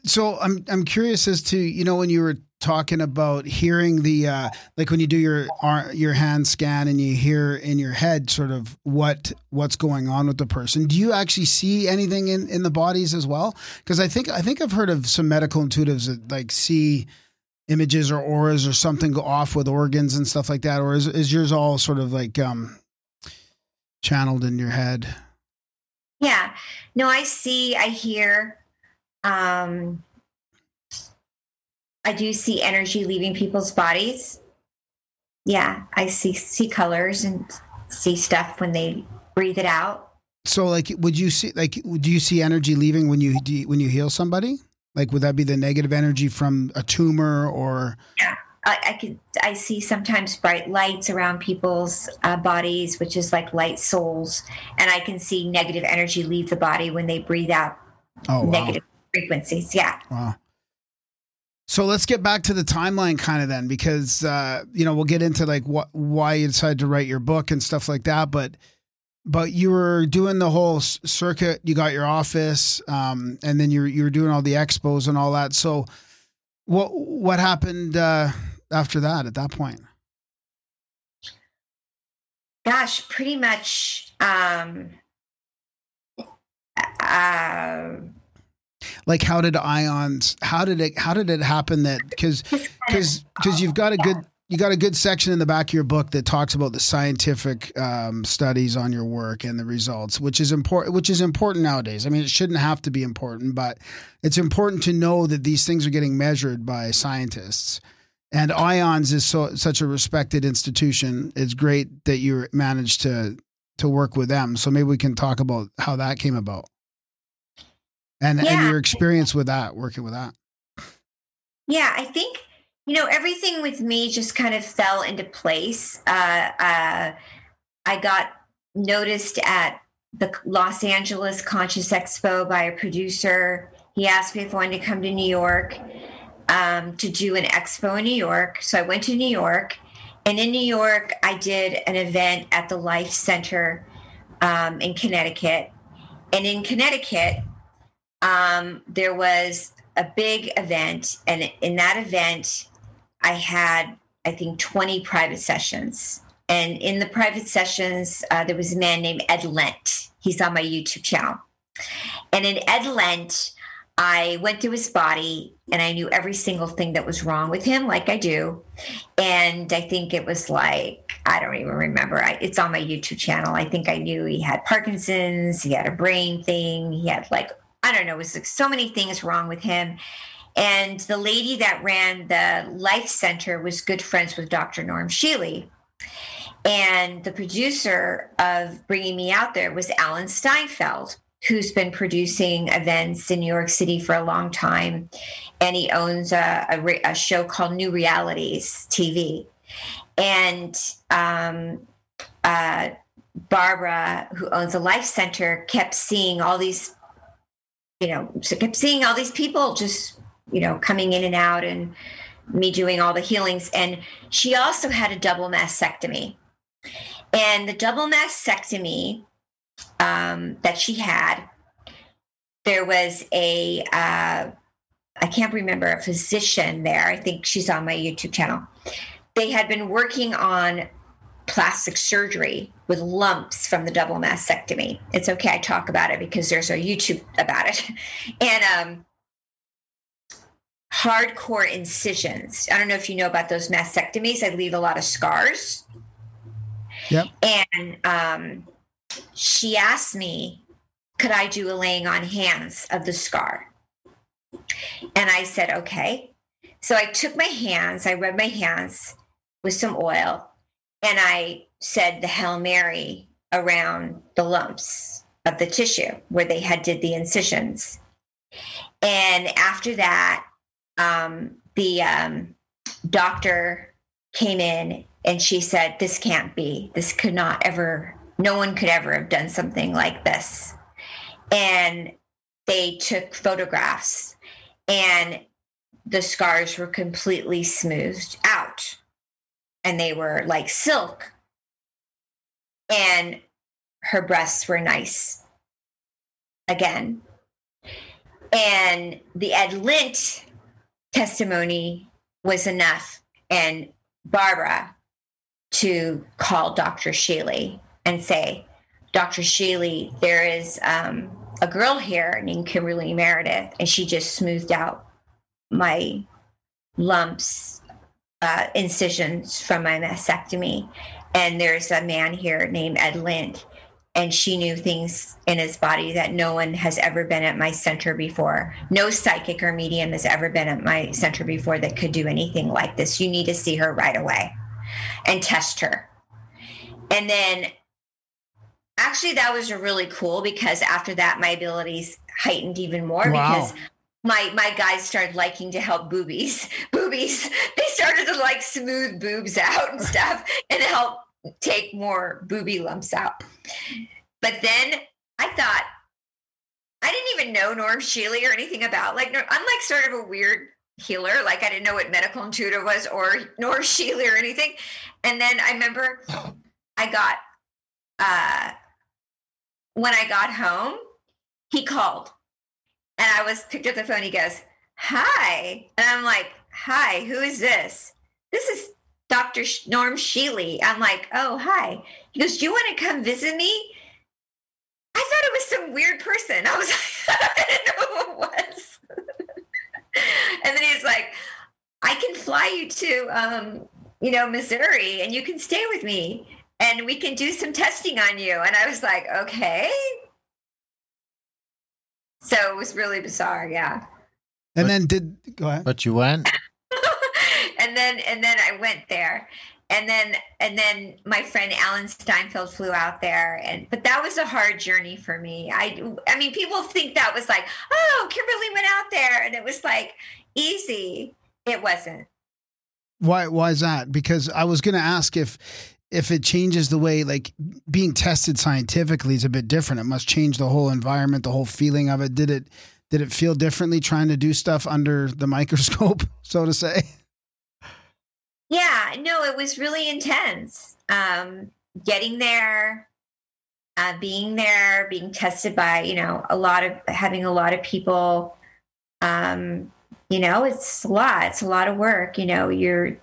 so I'm I'm curious as to, you know, when you were talking about hearing the, uh, like when you do your your hand scan and you hear in your head sort of what what's going on with the person, do you actually see anything in, in the bodies as well? Because I think, I think I've heard of some medical intuitives that like see images or auras or something go off with organs and stuff like that. Or is, is yours all sort of like um, channeled in your head? Yeah. No, I see, I hear, um, I do see energy leaving people's bodies. Yeah. I see, see colors and see stuff when they breathe it out. So like, would you see, like, do you see energy leaving when you, do you, when you heal somebody? Like, would that be the negative energy from a tumor or? Yeah, I, I could, I see sometimes bright lights around people's uh, bodies, which is like light souls. And I can see negative energy leave the body when they breathe out oh, negative wow. frequencies. Yeah. Wow. So let's get back to the timeline kind of then, because, uh, you know, we'll get into like what, why you decided to write your book and stuff like that. But, but you were doing the whole circuit, you got your office, um, and then you you were doing all the expos and all that. So what, what happened, uh, after that, at that point? Gosh, pretty much, um, uh, like how did IONS, how did it, how did it happen that, cause, cause, cause you've got a good, you got a good section in the back of your book that talks about the scientific um, studies on your work and the results, which is important, which is important nowadays. I mean, it shouldn't have to be important, but it's important to know that these things are getting measured by scientists, and IONS is so, such a respected institution. It's great that you managed to, to work with them. So maybe we can talk about how that came about. And, yeah. and your experience with that, working with that. Yeah, I think, you know, everything with me just kind of fell into place. Uh, uh, I got noticed at the Los Angeles Conscious Expo by a producer. He asked me if I wanted to come to New York um, to do an expo in New York. So I went to New York. And in New York, I did an event at the Life Center um, in Connecticut. And in Connecticut... Um, there was a big event, and in that event, I had, I think, twenty private sessions. And in the private sessions, uh, there was a man named Ed Lent. He's on my YouTube channel. And in Ed Lent, I went through his body, and I knew every single thing that was wrong with him, like I do. And I think it was like, I don't even remember. I, it's on my YouTube channel. I think I knew he had Parkinson's, he had a brain thing, he had like... I don't know, it was like so many things wrong with him. And the lady that ran the Life Center was good friends with Doctor Norm Shealy. And the producer of bringing me out there was Alan Steinfeld, who's been producing events in New York City for a long time. And he owns a, a, a show called New Realities T V. And um, uh, Barbara, who owns the Life Center, kept seeing all these you know, so kept seeing all these people just, you know, coming in and out and me doing all the healings. And she also had a double mastectomy. And the double mastectomy um, that she had, there was a, uh, I can't remember, a physician there. I think she's on my YouTube channel. They had been working on plastic surgery with lumps from the double mastectomy. It's okay. I talk about it because there's a YouTube about it. And um, hardcore incisions. I don't know if you know about those mastectomies. They leave a lot of scars. Yep. And um, she asked me, could I do a laying on hands of the scar? And I said, okay. So I took my hands, I rubbed my hands with some oil, and I said the Hail Mary around the lumps of the tissue where they had did the incisions. And after that, um, the um, doctor came in and she said, this can't be, this could not ever, no one could ever have done something like this. And they took photographs and the scars were completely smoothed out. And they were like silk, and her breasts were nice again. And the Ed Lint testimony was enough, and Barbara to call Doctor Shealy and say, Doctor Shealy, there is um, a girl here named Kimberly Meredith, and she just smoothed out my lumps, uh, incisions from my mastectomy. And there's a man here named Ed Lint, and she knew things in his body that no one has ever been at my center before. No psychic or medium has ever been at my center before that could do anything like this. You need to see her right away and test her. And then actually that was really cool, because after that, my abilities heightened even more. Wow. Because my, my guys started liking to help boobies, boobies. They started to like smooth boobs out and stuff and help take more booby lumps out. But then I thought, I didn't even know Norm Shealy or anything about, like, I'm like sort of a weird healer. Like I didn't know what Medical Intuitive was or Norm Shealy or anything. And then I remember I got, uh, when I got home, he called and I was picked up the phone. He goes, hi. And I'm like, hi, who is this? This is Doctor Norm Shealy. I'm like, oh, hi. He goes, do you want to come visit me? I thought it was some weird person. I was like, I didn't know who it was. And then he's like, I can fly you to, um, you know, Missouri, and you can stay with me and we can do some testing on you. And I was like, okay. So it was really bizarre. Yeah. And but, then did, go ahead. But you went. And then, and then I went there, and then, and then my friend Alan Steinfeld flew out there, and but that was a hard journey for me. I, I mean, people think that was like, oh, Kimberly went out there, and it was like easy. It wasn't. Why? Why is that? Because I was going to ask if, if it changes the way, like being tested scientifically is a bit different. It must change the whole environment, the whole feeling of it. Did it? Did it feel differently trying to do stuff under the microscope, so to say? Yeah, no, it was really intense. Um, getting there, uh, being there, being tested by, you know, a lot of, having a lot of people, um, you know, it's a lot, it's a lot of work, you know, you're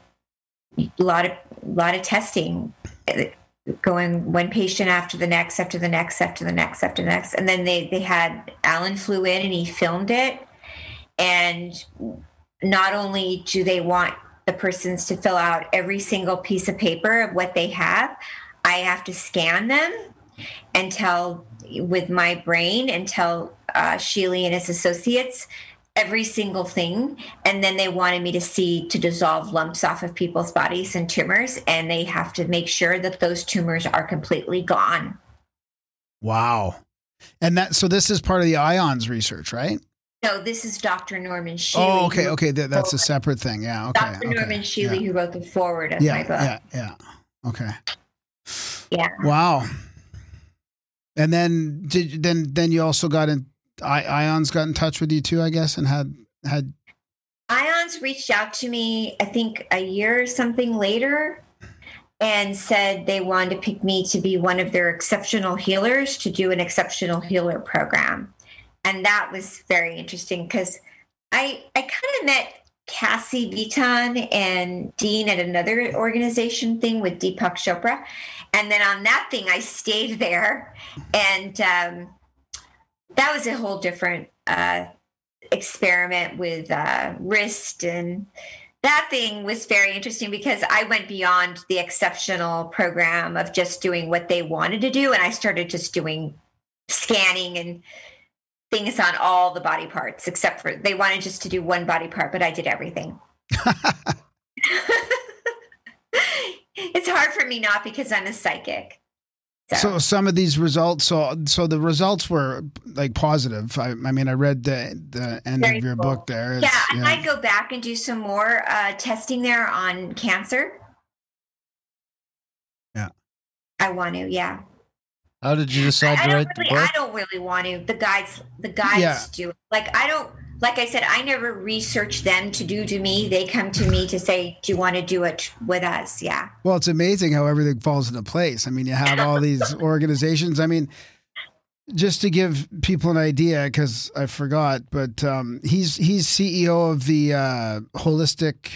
a lot of, a lot of testing, going one patient after the next, after the next, after the next, after the next. And then they, they had, Alan flew in and he filmed it. And not only do they want the persons to fill out every single piece of paper of what they have, I have to scan them and tell with my brain and tell uh, Shealy and his associates every single thing. And then they wanted me to see, to dissolve lumps off of people's bodies and tumors. And they have to make sure that those tumors are completely gone. Wow. And that, so this is part of the IONS research, right? No, this is Doctor Norman Shealy. Oh, okay, okay. That, that's a separate thing. Yeah, okay. Doctor Okay. Norman Shealy, yeah. Who wrote the foreword of yeah, my book. Yeah, yeah, okay. Yeah. Wow. And then did then then you also got in, I, IONS got in touch with you too, I guess, and had had. IONS reached out to me, I think, a year or something later, and said they wanted to pick me to be one of their exceptional healers to do an exceptional healer program. And that was very interesting because I I kind of met Cassie Viton and Dean at another organization thing with Deepak Chopra. And then on that thing, I stayed there. And um, that was a whole different uh, experiment with uh, wrist. And that thing was very interesting because I went beyond the exceptional program of just doing what they wanted to do. And I started just doing scanning and things on all the body parts, except for they wanted just to do one body part, but I did everything. It's hard for me not because I'm a psychic. So, so some of these results, so so the results were like positive. I, I mean, I read the the end Very of your cool. book there. Yeah, yeah, I might go back and do some more uh, testing there on cancer. Yeah. I want to, yeah. How did you decide I, to I write really, the book? I don't really want to. The guides, the guides yeah. do. Like I don't. Like I said, I never research them to do to me. They come to me to say, "Do you want to do it with us?" Yeah. Well, it's amazing how everything falls into place. I mean, you have all these organizations. I mean, just to give people an idea, because I forgot, but um, he's he's C E O of the uh, holistic.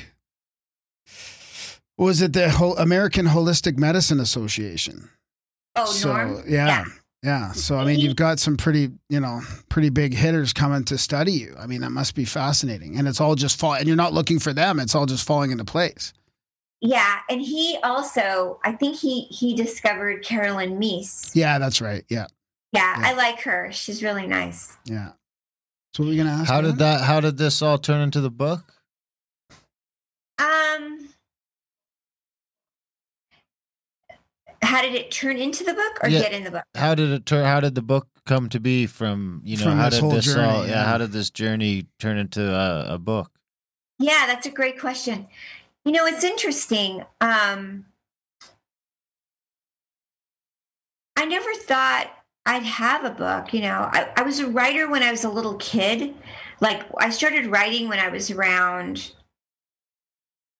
Was it the Hol- American Holistic Medicine Association? Oh, so, Norm. Yeah, yeah. Yeah. So, I mean, you've got some pretty, you know, pretty big hitters coming to study you. I mean, that must be fascinating. And it's all just fall. And you're not looking for them. It's all just falling into place. Yeah. And he also, I think he, he discovered Carolyn Meese. Yeah, that's right. Yeah. Yeah. yeah. I like her. She's really nice. Yeah. So what were you going to ask? How did that, how did this all turn into the book? Um, How did it turn into the book or yeah. get in the book? How did it turn? How did the book come to be from, you know, from how this did whole this journey, all, yeah, yeah. how did this journey turn into a, a book? Yeah, that's a great question. You know, it's interesting. Um, I never thought I'd have a book. You know, I, I was a writer when I was a little kid. Like I started writing when I was around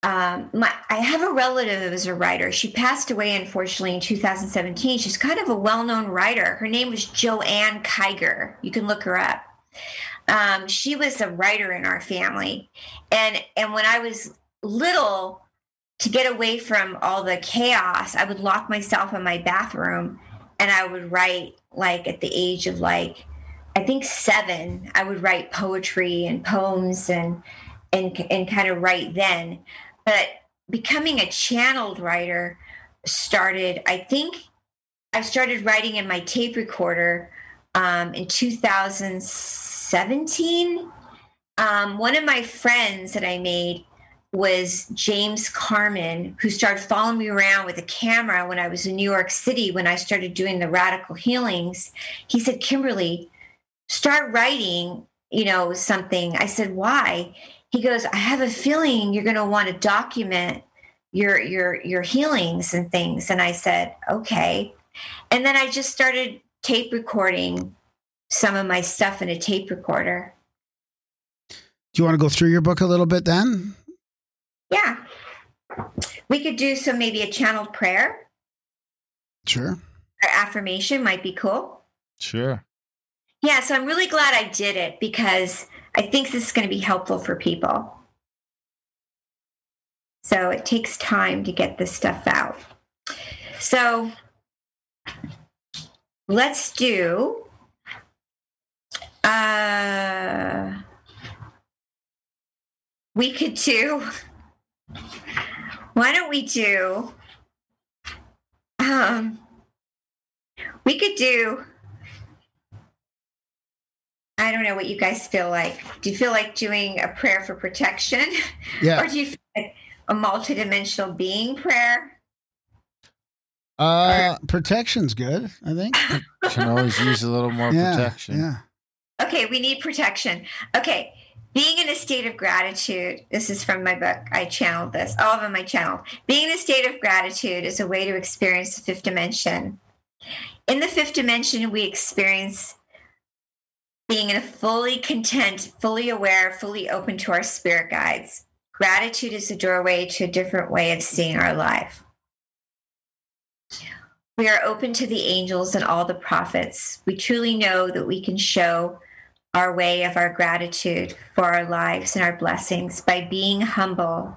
Um, my, I have a relative who was a writer. She passed away, unfortunately, in two thousand seventeen. She's kind of a well-known writer. Her name was Joanne Kiger. You can look her up. Um, she was a writer in our family. And, and when I was little, to get away from all the chaos, I would lock myself in my bathroom and I would write, like at the age of like, I think seven, I would write poetry and poems and, and, and kind of write then. But becoming a channeled writer started, I think I started writing in my tape recorder um, in two thousand seventeen. Um, one of my friends that I made was James Carman, who started following me around with a camera when I was in New York City, when I started doing the radical healings. He said, Kimberly, start writing, you know, something. I said, why? He goes, I have a feeling you're going to want to document your, your, your healings and things. And I said, okay. And then I just started tape recording some of my stuff in a tape recorder. Do you want to go through your book a little bit then? Yeah. We could do so maybe a channeled prayer. Sure. Or affirmation might be cool. Sure. Yeah. So I'm really glad I did it because I think this is going to be helpful for people. So it takes time to get this stuff out. So let's do, uh, we could do, why don't we do, um, we could do, I don't know what you guys feel like. Do you feel like doing a prayer for protection? Yeah. Or do you feel like a multidimensional being prayer? Uh, or... Protection's good, I think. Can always use a little more yeah, protection. Yeah. Okay, we need protection. Okay, being in a state of gratitude. This is from my book. I channeled this. All of them I channeled. Being in a state of gratitude is a way to experience the fifth dimension. In the fifth dimension, we experience being in a fully content, fully aware, fully open to our spirit guides. Gratitude is a doorway to a different way of seeing our life. We are open to the angels and all the prophets. We truly know that we can show our way of our gratitude for our lives and our blessings by being humble,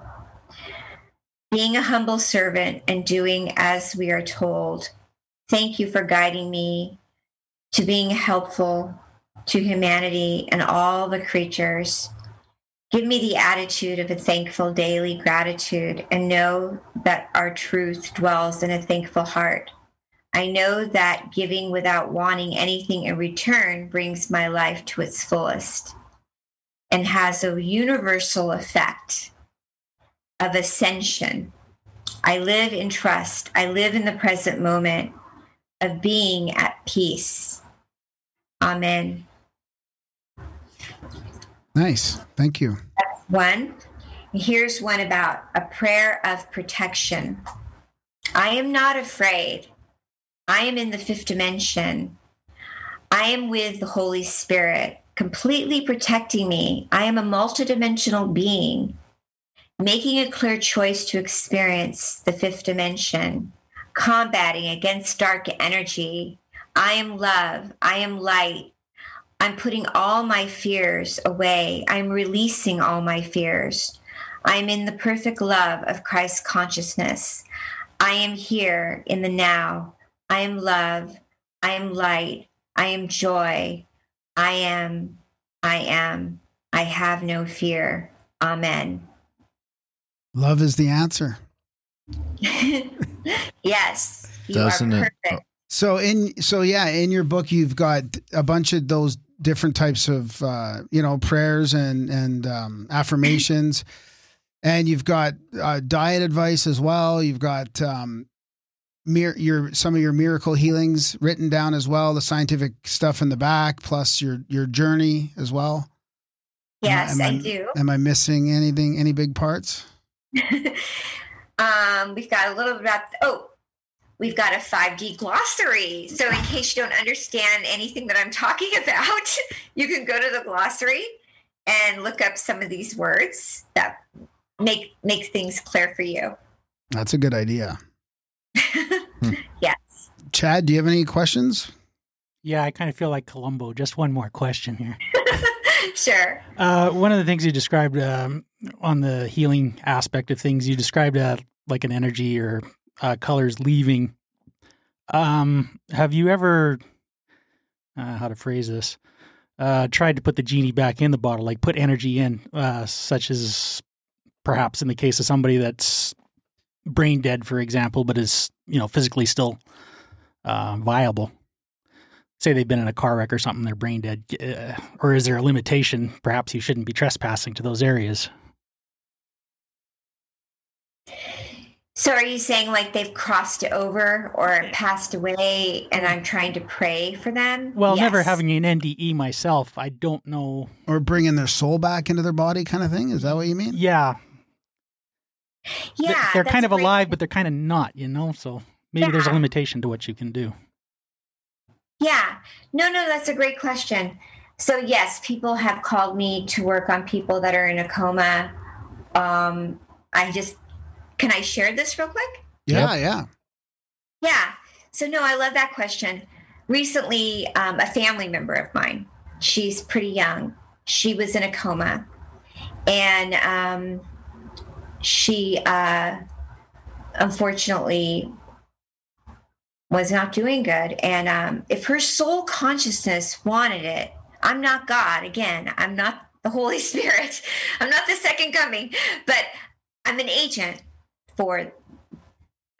being a humble servant and doing as we are told. Thank you for guiding me to being helpful to humanity and all the creatures. Give me the attitude of a thankful daily gratitude and know that our truth dwells in a thankful heart. I know that giving without wanting anything in return brings my life to its fullest and has a universal effect of ascension. I live in trust. I live in the present moment of being at peace. Amen. Nice. Thank you. That's one. Here's one about a prayer of protection. I am not afraid. I am in the fifth dimension. I am with the Holy Spirit, completely protecting me. I am a multidimensional being, making a clear choice to experience the fifth dimension, combating against dark energy. I am love. I am light. I'm putting all my fears away. I'm releasing all my fears. I'm in the perfect love of Christ consciousness. I am here in the now. I am love. I am light. I am joy. I am. I am. I have no fear. Amen. Love is the answer. Yes. You Doesn't are perfect. It? So in so yeah, in your book you've got a bunch of those different types of uh, you know, prayers and and um, affirmations, and you've got uh, diet advice as well. You've got um, mir- your some of your miracle healings written down as well. The scientific stuff in the back, plus your your journey as well. Yes, am I, am I, I do. Am I missing anything? Any big parts? um, we've got a little bit about oh. We've got a five D glossary. So in case you don't understand anything that I'm talking about, you can go to the glossary and look up some of these words that make make things clear for you. That's a good idea. hmm. Yes. Chad, do you have any questions? Yeah, I kind of feel like Columbo. Just one more question here. Sure. Uh, one of the things you described um, on the healing aspect of things, you described uh, like an energy or Uh, colors leaving. Um, have you ever, uh, how to phrase this, uh, tried to put the genie back in the bottle, like put energy in, uh, such as perhaps in the case of somebody that's brain dead, for example, but is, you know, physically still uh, viable? Say they've been in a car wreck or something, they're brain dead. Uh, or is there a limitation? Perhaps you shouldn't be trespassing to those areas. So are you saying like they've crossed over or passed away and I'm trying to pray for them? Well, yes. Never having an N D E myself, I don't know. Or bringing their soul back into their body kind of thing? Is that what you mean? Yeah. Yeah. They're, they're kind of great. Alive, but they're kind of not, you know? So maybe yeah. There's a limitation to what you can do. Yeah. No, no, that's a great question. So yes, people have called me to work on people that are in a coma. Um, I just... Can I share this real quick? Yeah, yeah. Yeah. So, no, I love that question. Recently, um, a family member of mine, she's pretty young. She was in a coma. And um, she, uh, unfortunately, was not doing good. And um, if her soul consciousness wanted it, I'm not God. Again, I'm not the Holy Spirit. I'm not the second coming. But I'm an agent. For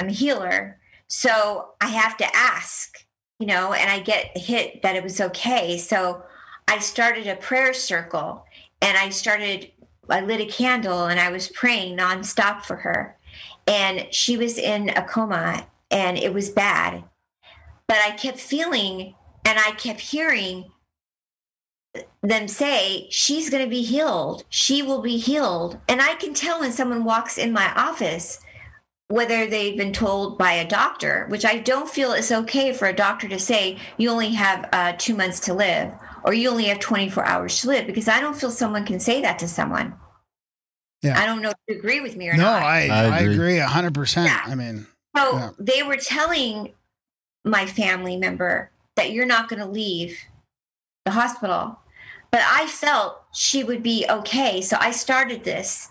I'm a healer, so I have to ask, you know, and I get hit that it was okay. So I started a prayer circle and I started, I lit a candle and I was praying nonstop for her. And she was in a coma and it was bad, but I kept feeling and I kept hearing them say, she's going to be healed. She will be healed. And I can tell when someone walks in my office whether they've been told by a doctor, which I don't feel it's okay for a doctor to say, you only have uh, two months to live, or you only have twenty-four hours to live, because I don't feel someone can say that to someone. Yeah. I don't know if you agree with me or no, not. No, I, I agree one hundred percent. Yeah. I mean, so yeah. They were telling my family member that you're not going to leave the hospital, but I felt she would be okay. So I started this.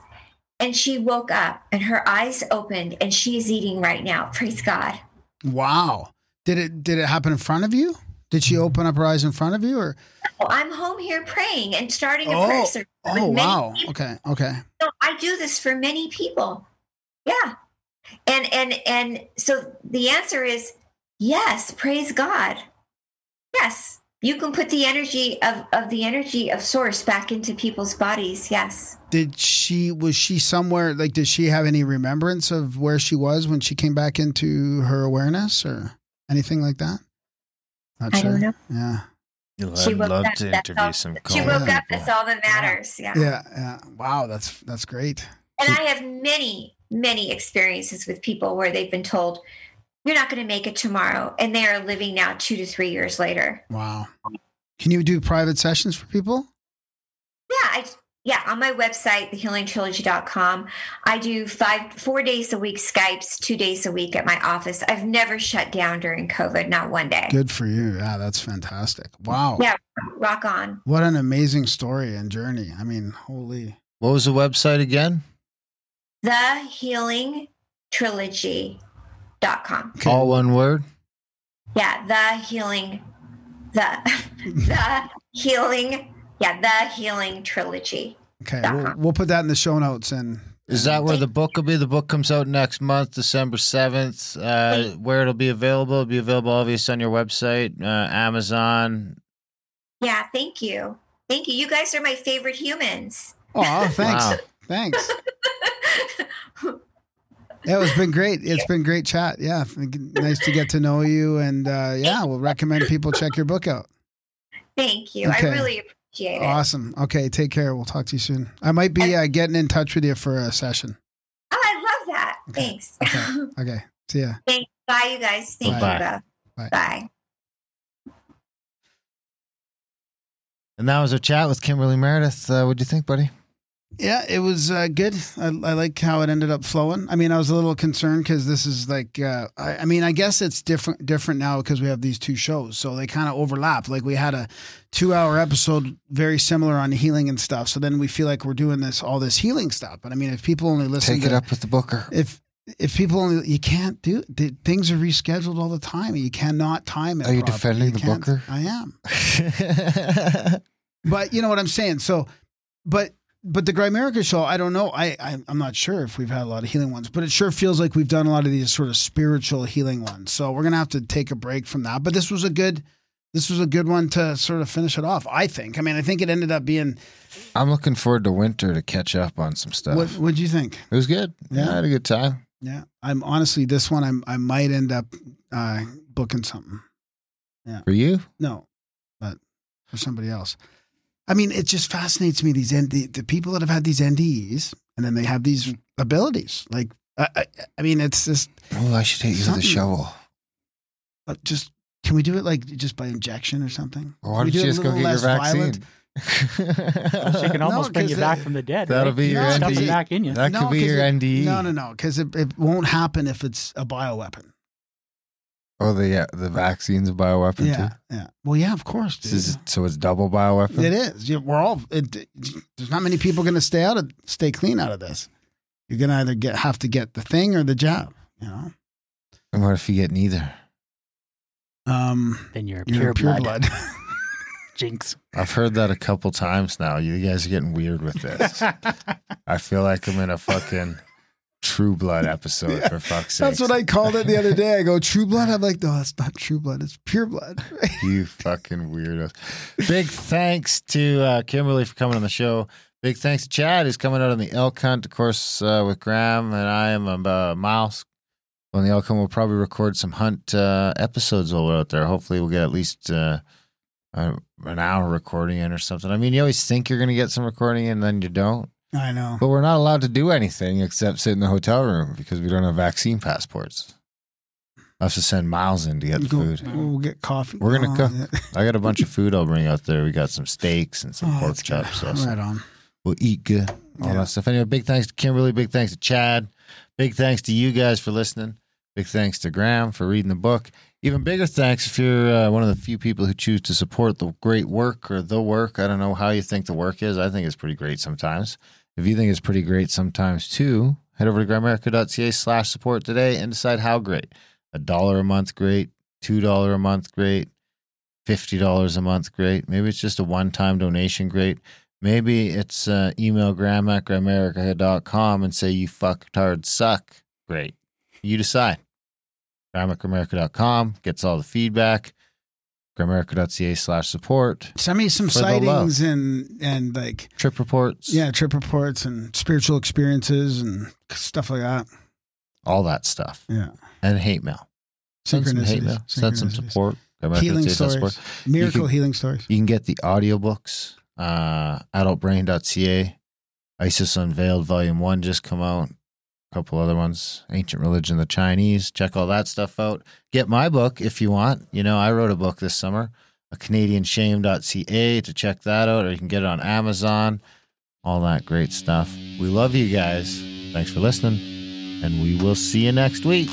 And she woke up and her eyes opened and she is eating right now. Praise God. Wow. Did it, did it happen in front of you? Did she open up her eyes in front of you or? No, I'm home here praying and starting a oh, prayer circle. Oh, wow. People. Okay. Okay. So I do this for many people. Yeah. And, and, and so the answer is yes. Praise God. Yes. You can put the energy of, of the energy of source back into people's bodies. Yes. Did she, was she somewhere, like, did she have any remembrance of where she was when she came back into her awareness or anything like that? Not I sure. don't know. Yeah. You'll she woke up. To interview all, some she woke yeah. up. That's all that matters. Yeah. Yeah. Yeah. Wow. That's, that's great. And I have many, many experiences with people where they've been told, you're not going to make it tomorrow. And they are living now two to three years later. Wow. Can you do private sessions for people? Yeah, I Yeah, on my website, the healing trilogy dot com, I do five, four days a week Skypes, two days a week at my office. I've never shut down during COVID, not one day. Good for you. Yeah, that's fantastic. Wow. Yeah, rock on. What an amazing story and journey. I mean, holy. What was the website again? the healing trilogy dot com. Okay. All one word? Yeah, the healing, the, the healing Yeah, The Healing Trilogy. Okay, we'll, we'll put that in the show notes. And is that where the book will be? The book comes out next month, December seventh. Uh, where it'll be available? It'll be available, obviously, on your website, uh, Amazon. Yeah, thank you. Thank you. You guys are my favorite humans. Oh, thanks. Wow. Thanks. Yeah, it's been great. It's been great chat. Yeah, nice to get to know you. And uh, yeah, we'll recommend people check your book out. Thank you. Okay. I really appreciate it. Awesome. Okay. Take care. We'll talk to you soon. I might be uh, getting in touch with you for a session. Oh, I love that. Okay. Thanks. Okay. Okay. See ya. Thanks. Bye, you guys. Thank Bye. you. Bye. Bye. Bye. And that was our chat with Kimberly Meredith. Uh, what'd you think, buddy? Yeah, it was uh, good. I, I like how it ended up flowing. I mean, I was a little concerned because this is like, uh, I, I mean, I guess it's different different now because we have these two shows. So they kind of overlap. Like we had a two-hour episode very similar on healing and stuff. So then we feel like we're doing this, all this healing stuff. But I mean, if people only listen Take to- Take it up with the booker. If if people only, you can't do, things are rescheduled all the time. You cannot time it. Are you properly. defending you the can't. booker? I am. But you know what I'm saying? So, but- But the Grimerica show, I don't know. I, I, I'm not sure if we've had a lot of healing ones, but it sure feels like we've done a lot of these sort of spiritual healing ones. So we're going to have to take a break from that. But this was a good this was a good one to sort of finish it off, I think. I mean, I think it ended up being... I'm looking forward to winter to catch up on some stuff. What what'd you think? It was good. Yeah. I had a good time. Yeah. I'm honestly, this one, I'm, I might end up uh, booking something. Yeah. For you? No, but for somebody else. I mean, it just fascinates me, these N D, the people that have had these N D Es, and then they have these abilities. Like, I, I, I mean, it's just... Oh, I should hit you with a shovel. But just, can we do it, like, just by injection or something? Or why don't you just go get your vaccine? Well, she can almost no, bring you it, back from the dead. That'll right? be your no, N D E. Back in you. That no, could be your it, N D E. No, no, no, because it, it won't happen if it's a bioweapon. Oh, the uh, the vaccine's a bioweapon, yeah, too? Yeah. Well, yeah, of course. Dude. Is, so it's double bioweapon? It is. You, we're all, it, it, there's not many people going to stay out of, stay clean out of this. You're going to either get have to get the thing or the jab, you know? And what if you get neither? Um, then you're, you're pure, pure blood. blood. Jinx. I've heard that a couple times now. You guys are getting weird with this. I feel like I'm in a fucking... True Blood episode, yeah. For fuck's sake. That's what I called it the other day. I go, True Blood? I'm like, no, it's not True Blood. It's Pure Blood. You fucking weirdos. Big thanks to uh, Kimberly for coming on the show. Big thanks to Chad, who's coming out on the elk hunt, of course, uh, with Graham, and I am about a mile on the elk hunt. We'll probably record some hunt uh, episodes while we're out there. Hopefully we'll get at least uh, uh, an hour recording in or something. I mean, you always think you're going to get some recording in, and then you don't. I know. But we're not allowed to do anything except sit in the hotel room because we don't have vaccine passports. I have to send Miles in to get the Go, food. We'll get coffee. We're going to cook. Yeah. I got a bunch of food I'll bring out there. We got some steaks and some oh, pork chops. So right on. We'll eat good. All yeah. that stuff. Anyway, big thanks to Kimberly. Big thanks to Chad. Big thanks to you guys for listening. Big thanks to Graham for reading the book. Even bigger thanks if you're uh, one of the few people who choose to support the great work or the work. I don't know how you think the work is. I think it's pretty great sometimes. If you think it's pretty great sometimes too, head over to Grimerica.ca slash support today and decide how great. A dollar a month, great. Two dollars a month, great. Fifty dollars a month, great. Maybe it's just a one-time donation, great. Maybe it's uh, email grandma at Grimerica dot com and say you fucktard suck, great. You decide. Graham at Grimerica dot com gets all the feedback. Grimerica.ca slash support. Send me some sightings and, and like trip reports. Yeah, trip reports and spiritual experiences and stuff like that. All that stuff. Yeah. And hate mail. Send some hate mail. Send some support. Healing stories. Miracle can, healing stories. You can get the audiobooks. Uh, adult brain dot c a. Isis Unveiled Volume one just come out. A couple other ones. Ancient Religion, the Chinese. Check all that stuff out. Get my book if you want. You know, I wrote a book this summer, a Canadian Shame dot c a, to check that out, or you can get it on Amazon. all that great stuff. We love you guys. Thanks for listening, and we will see you next week.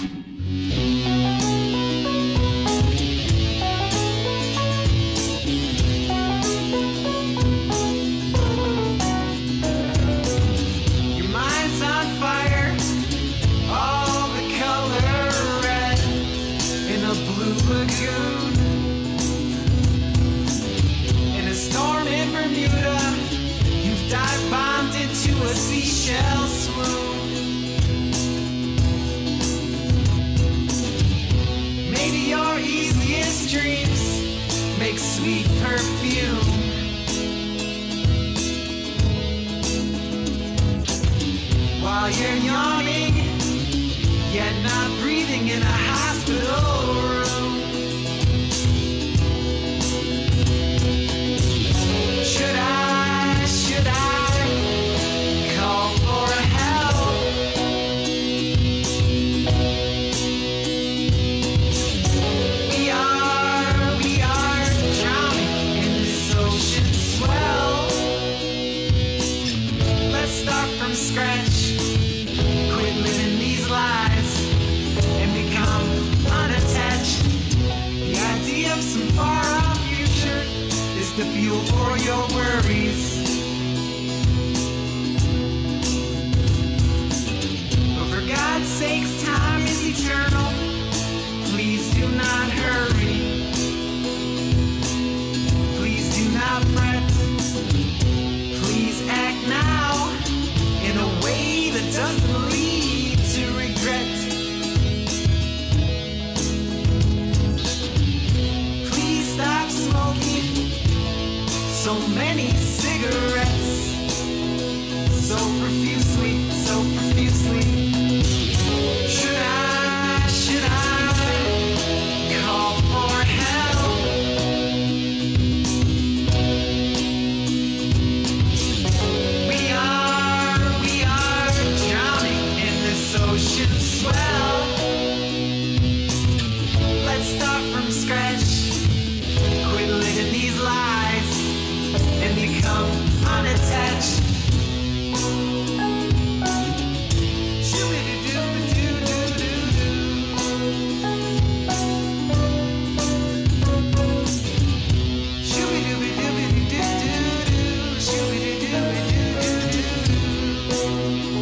Thank you.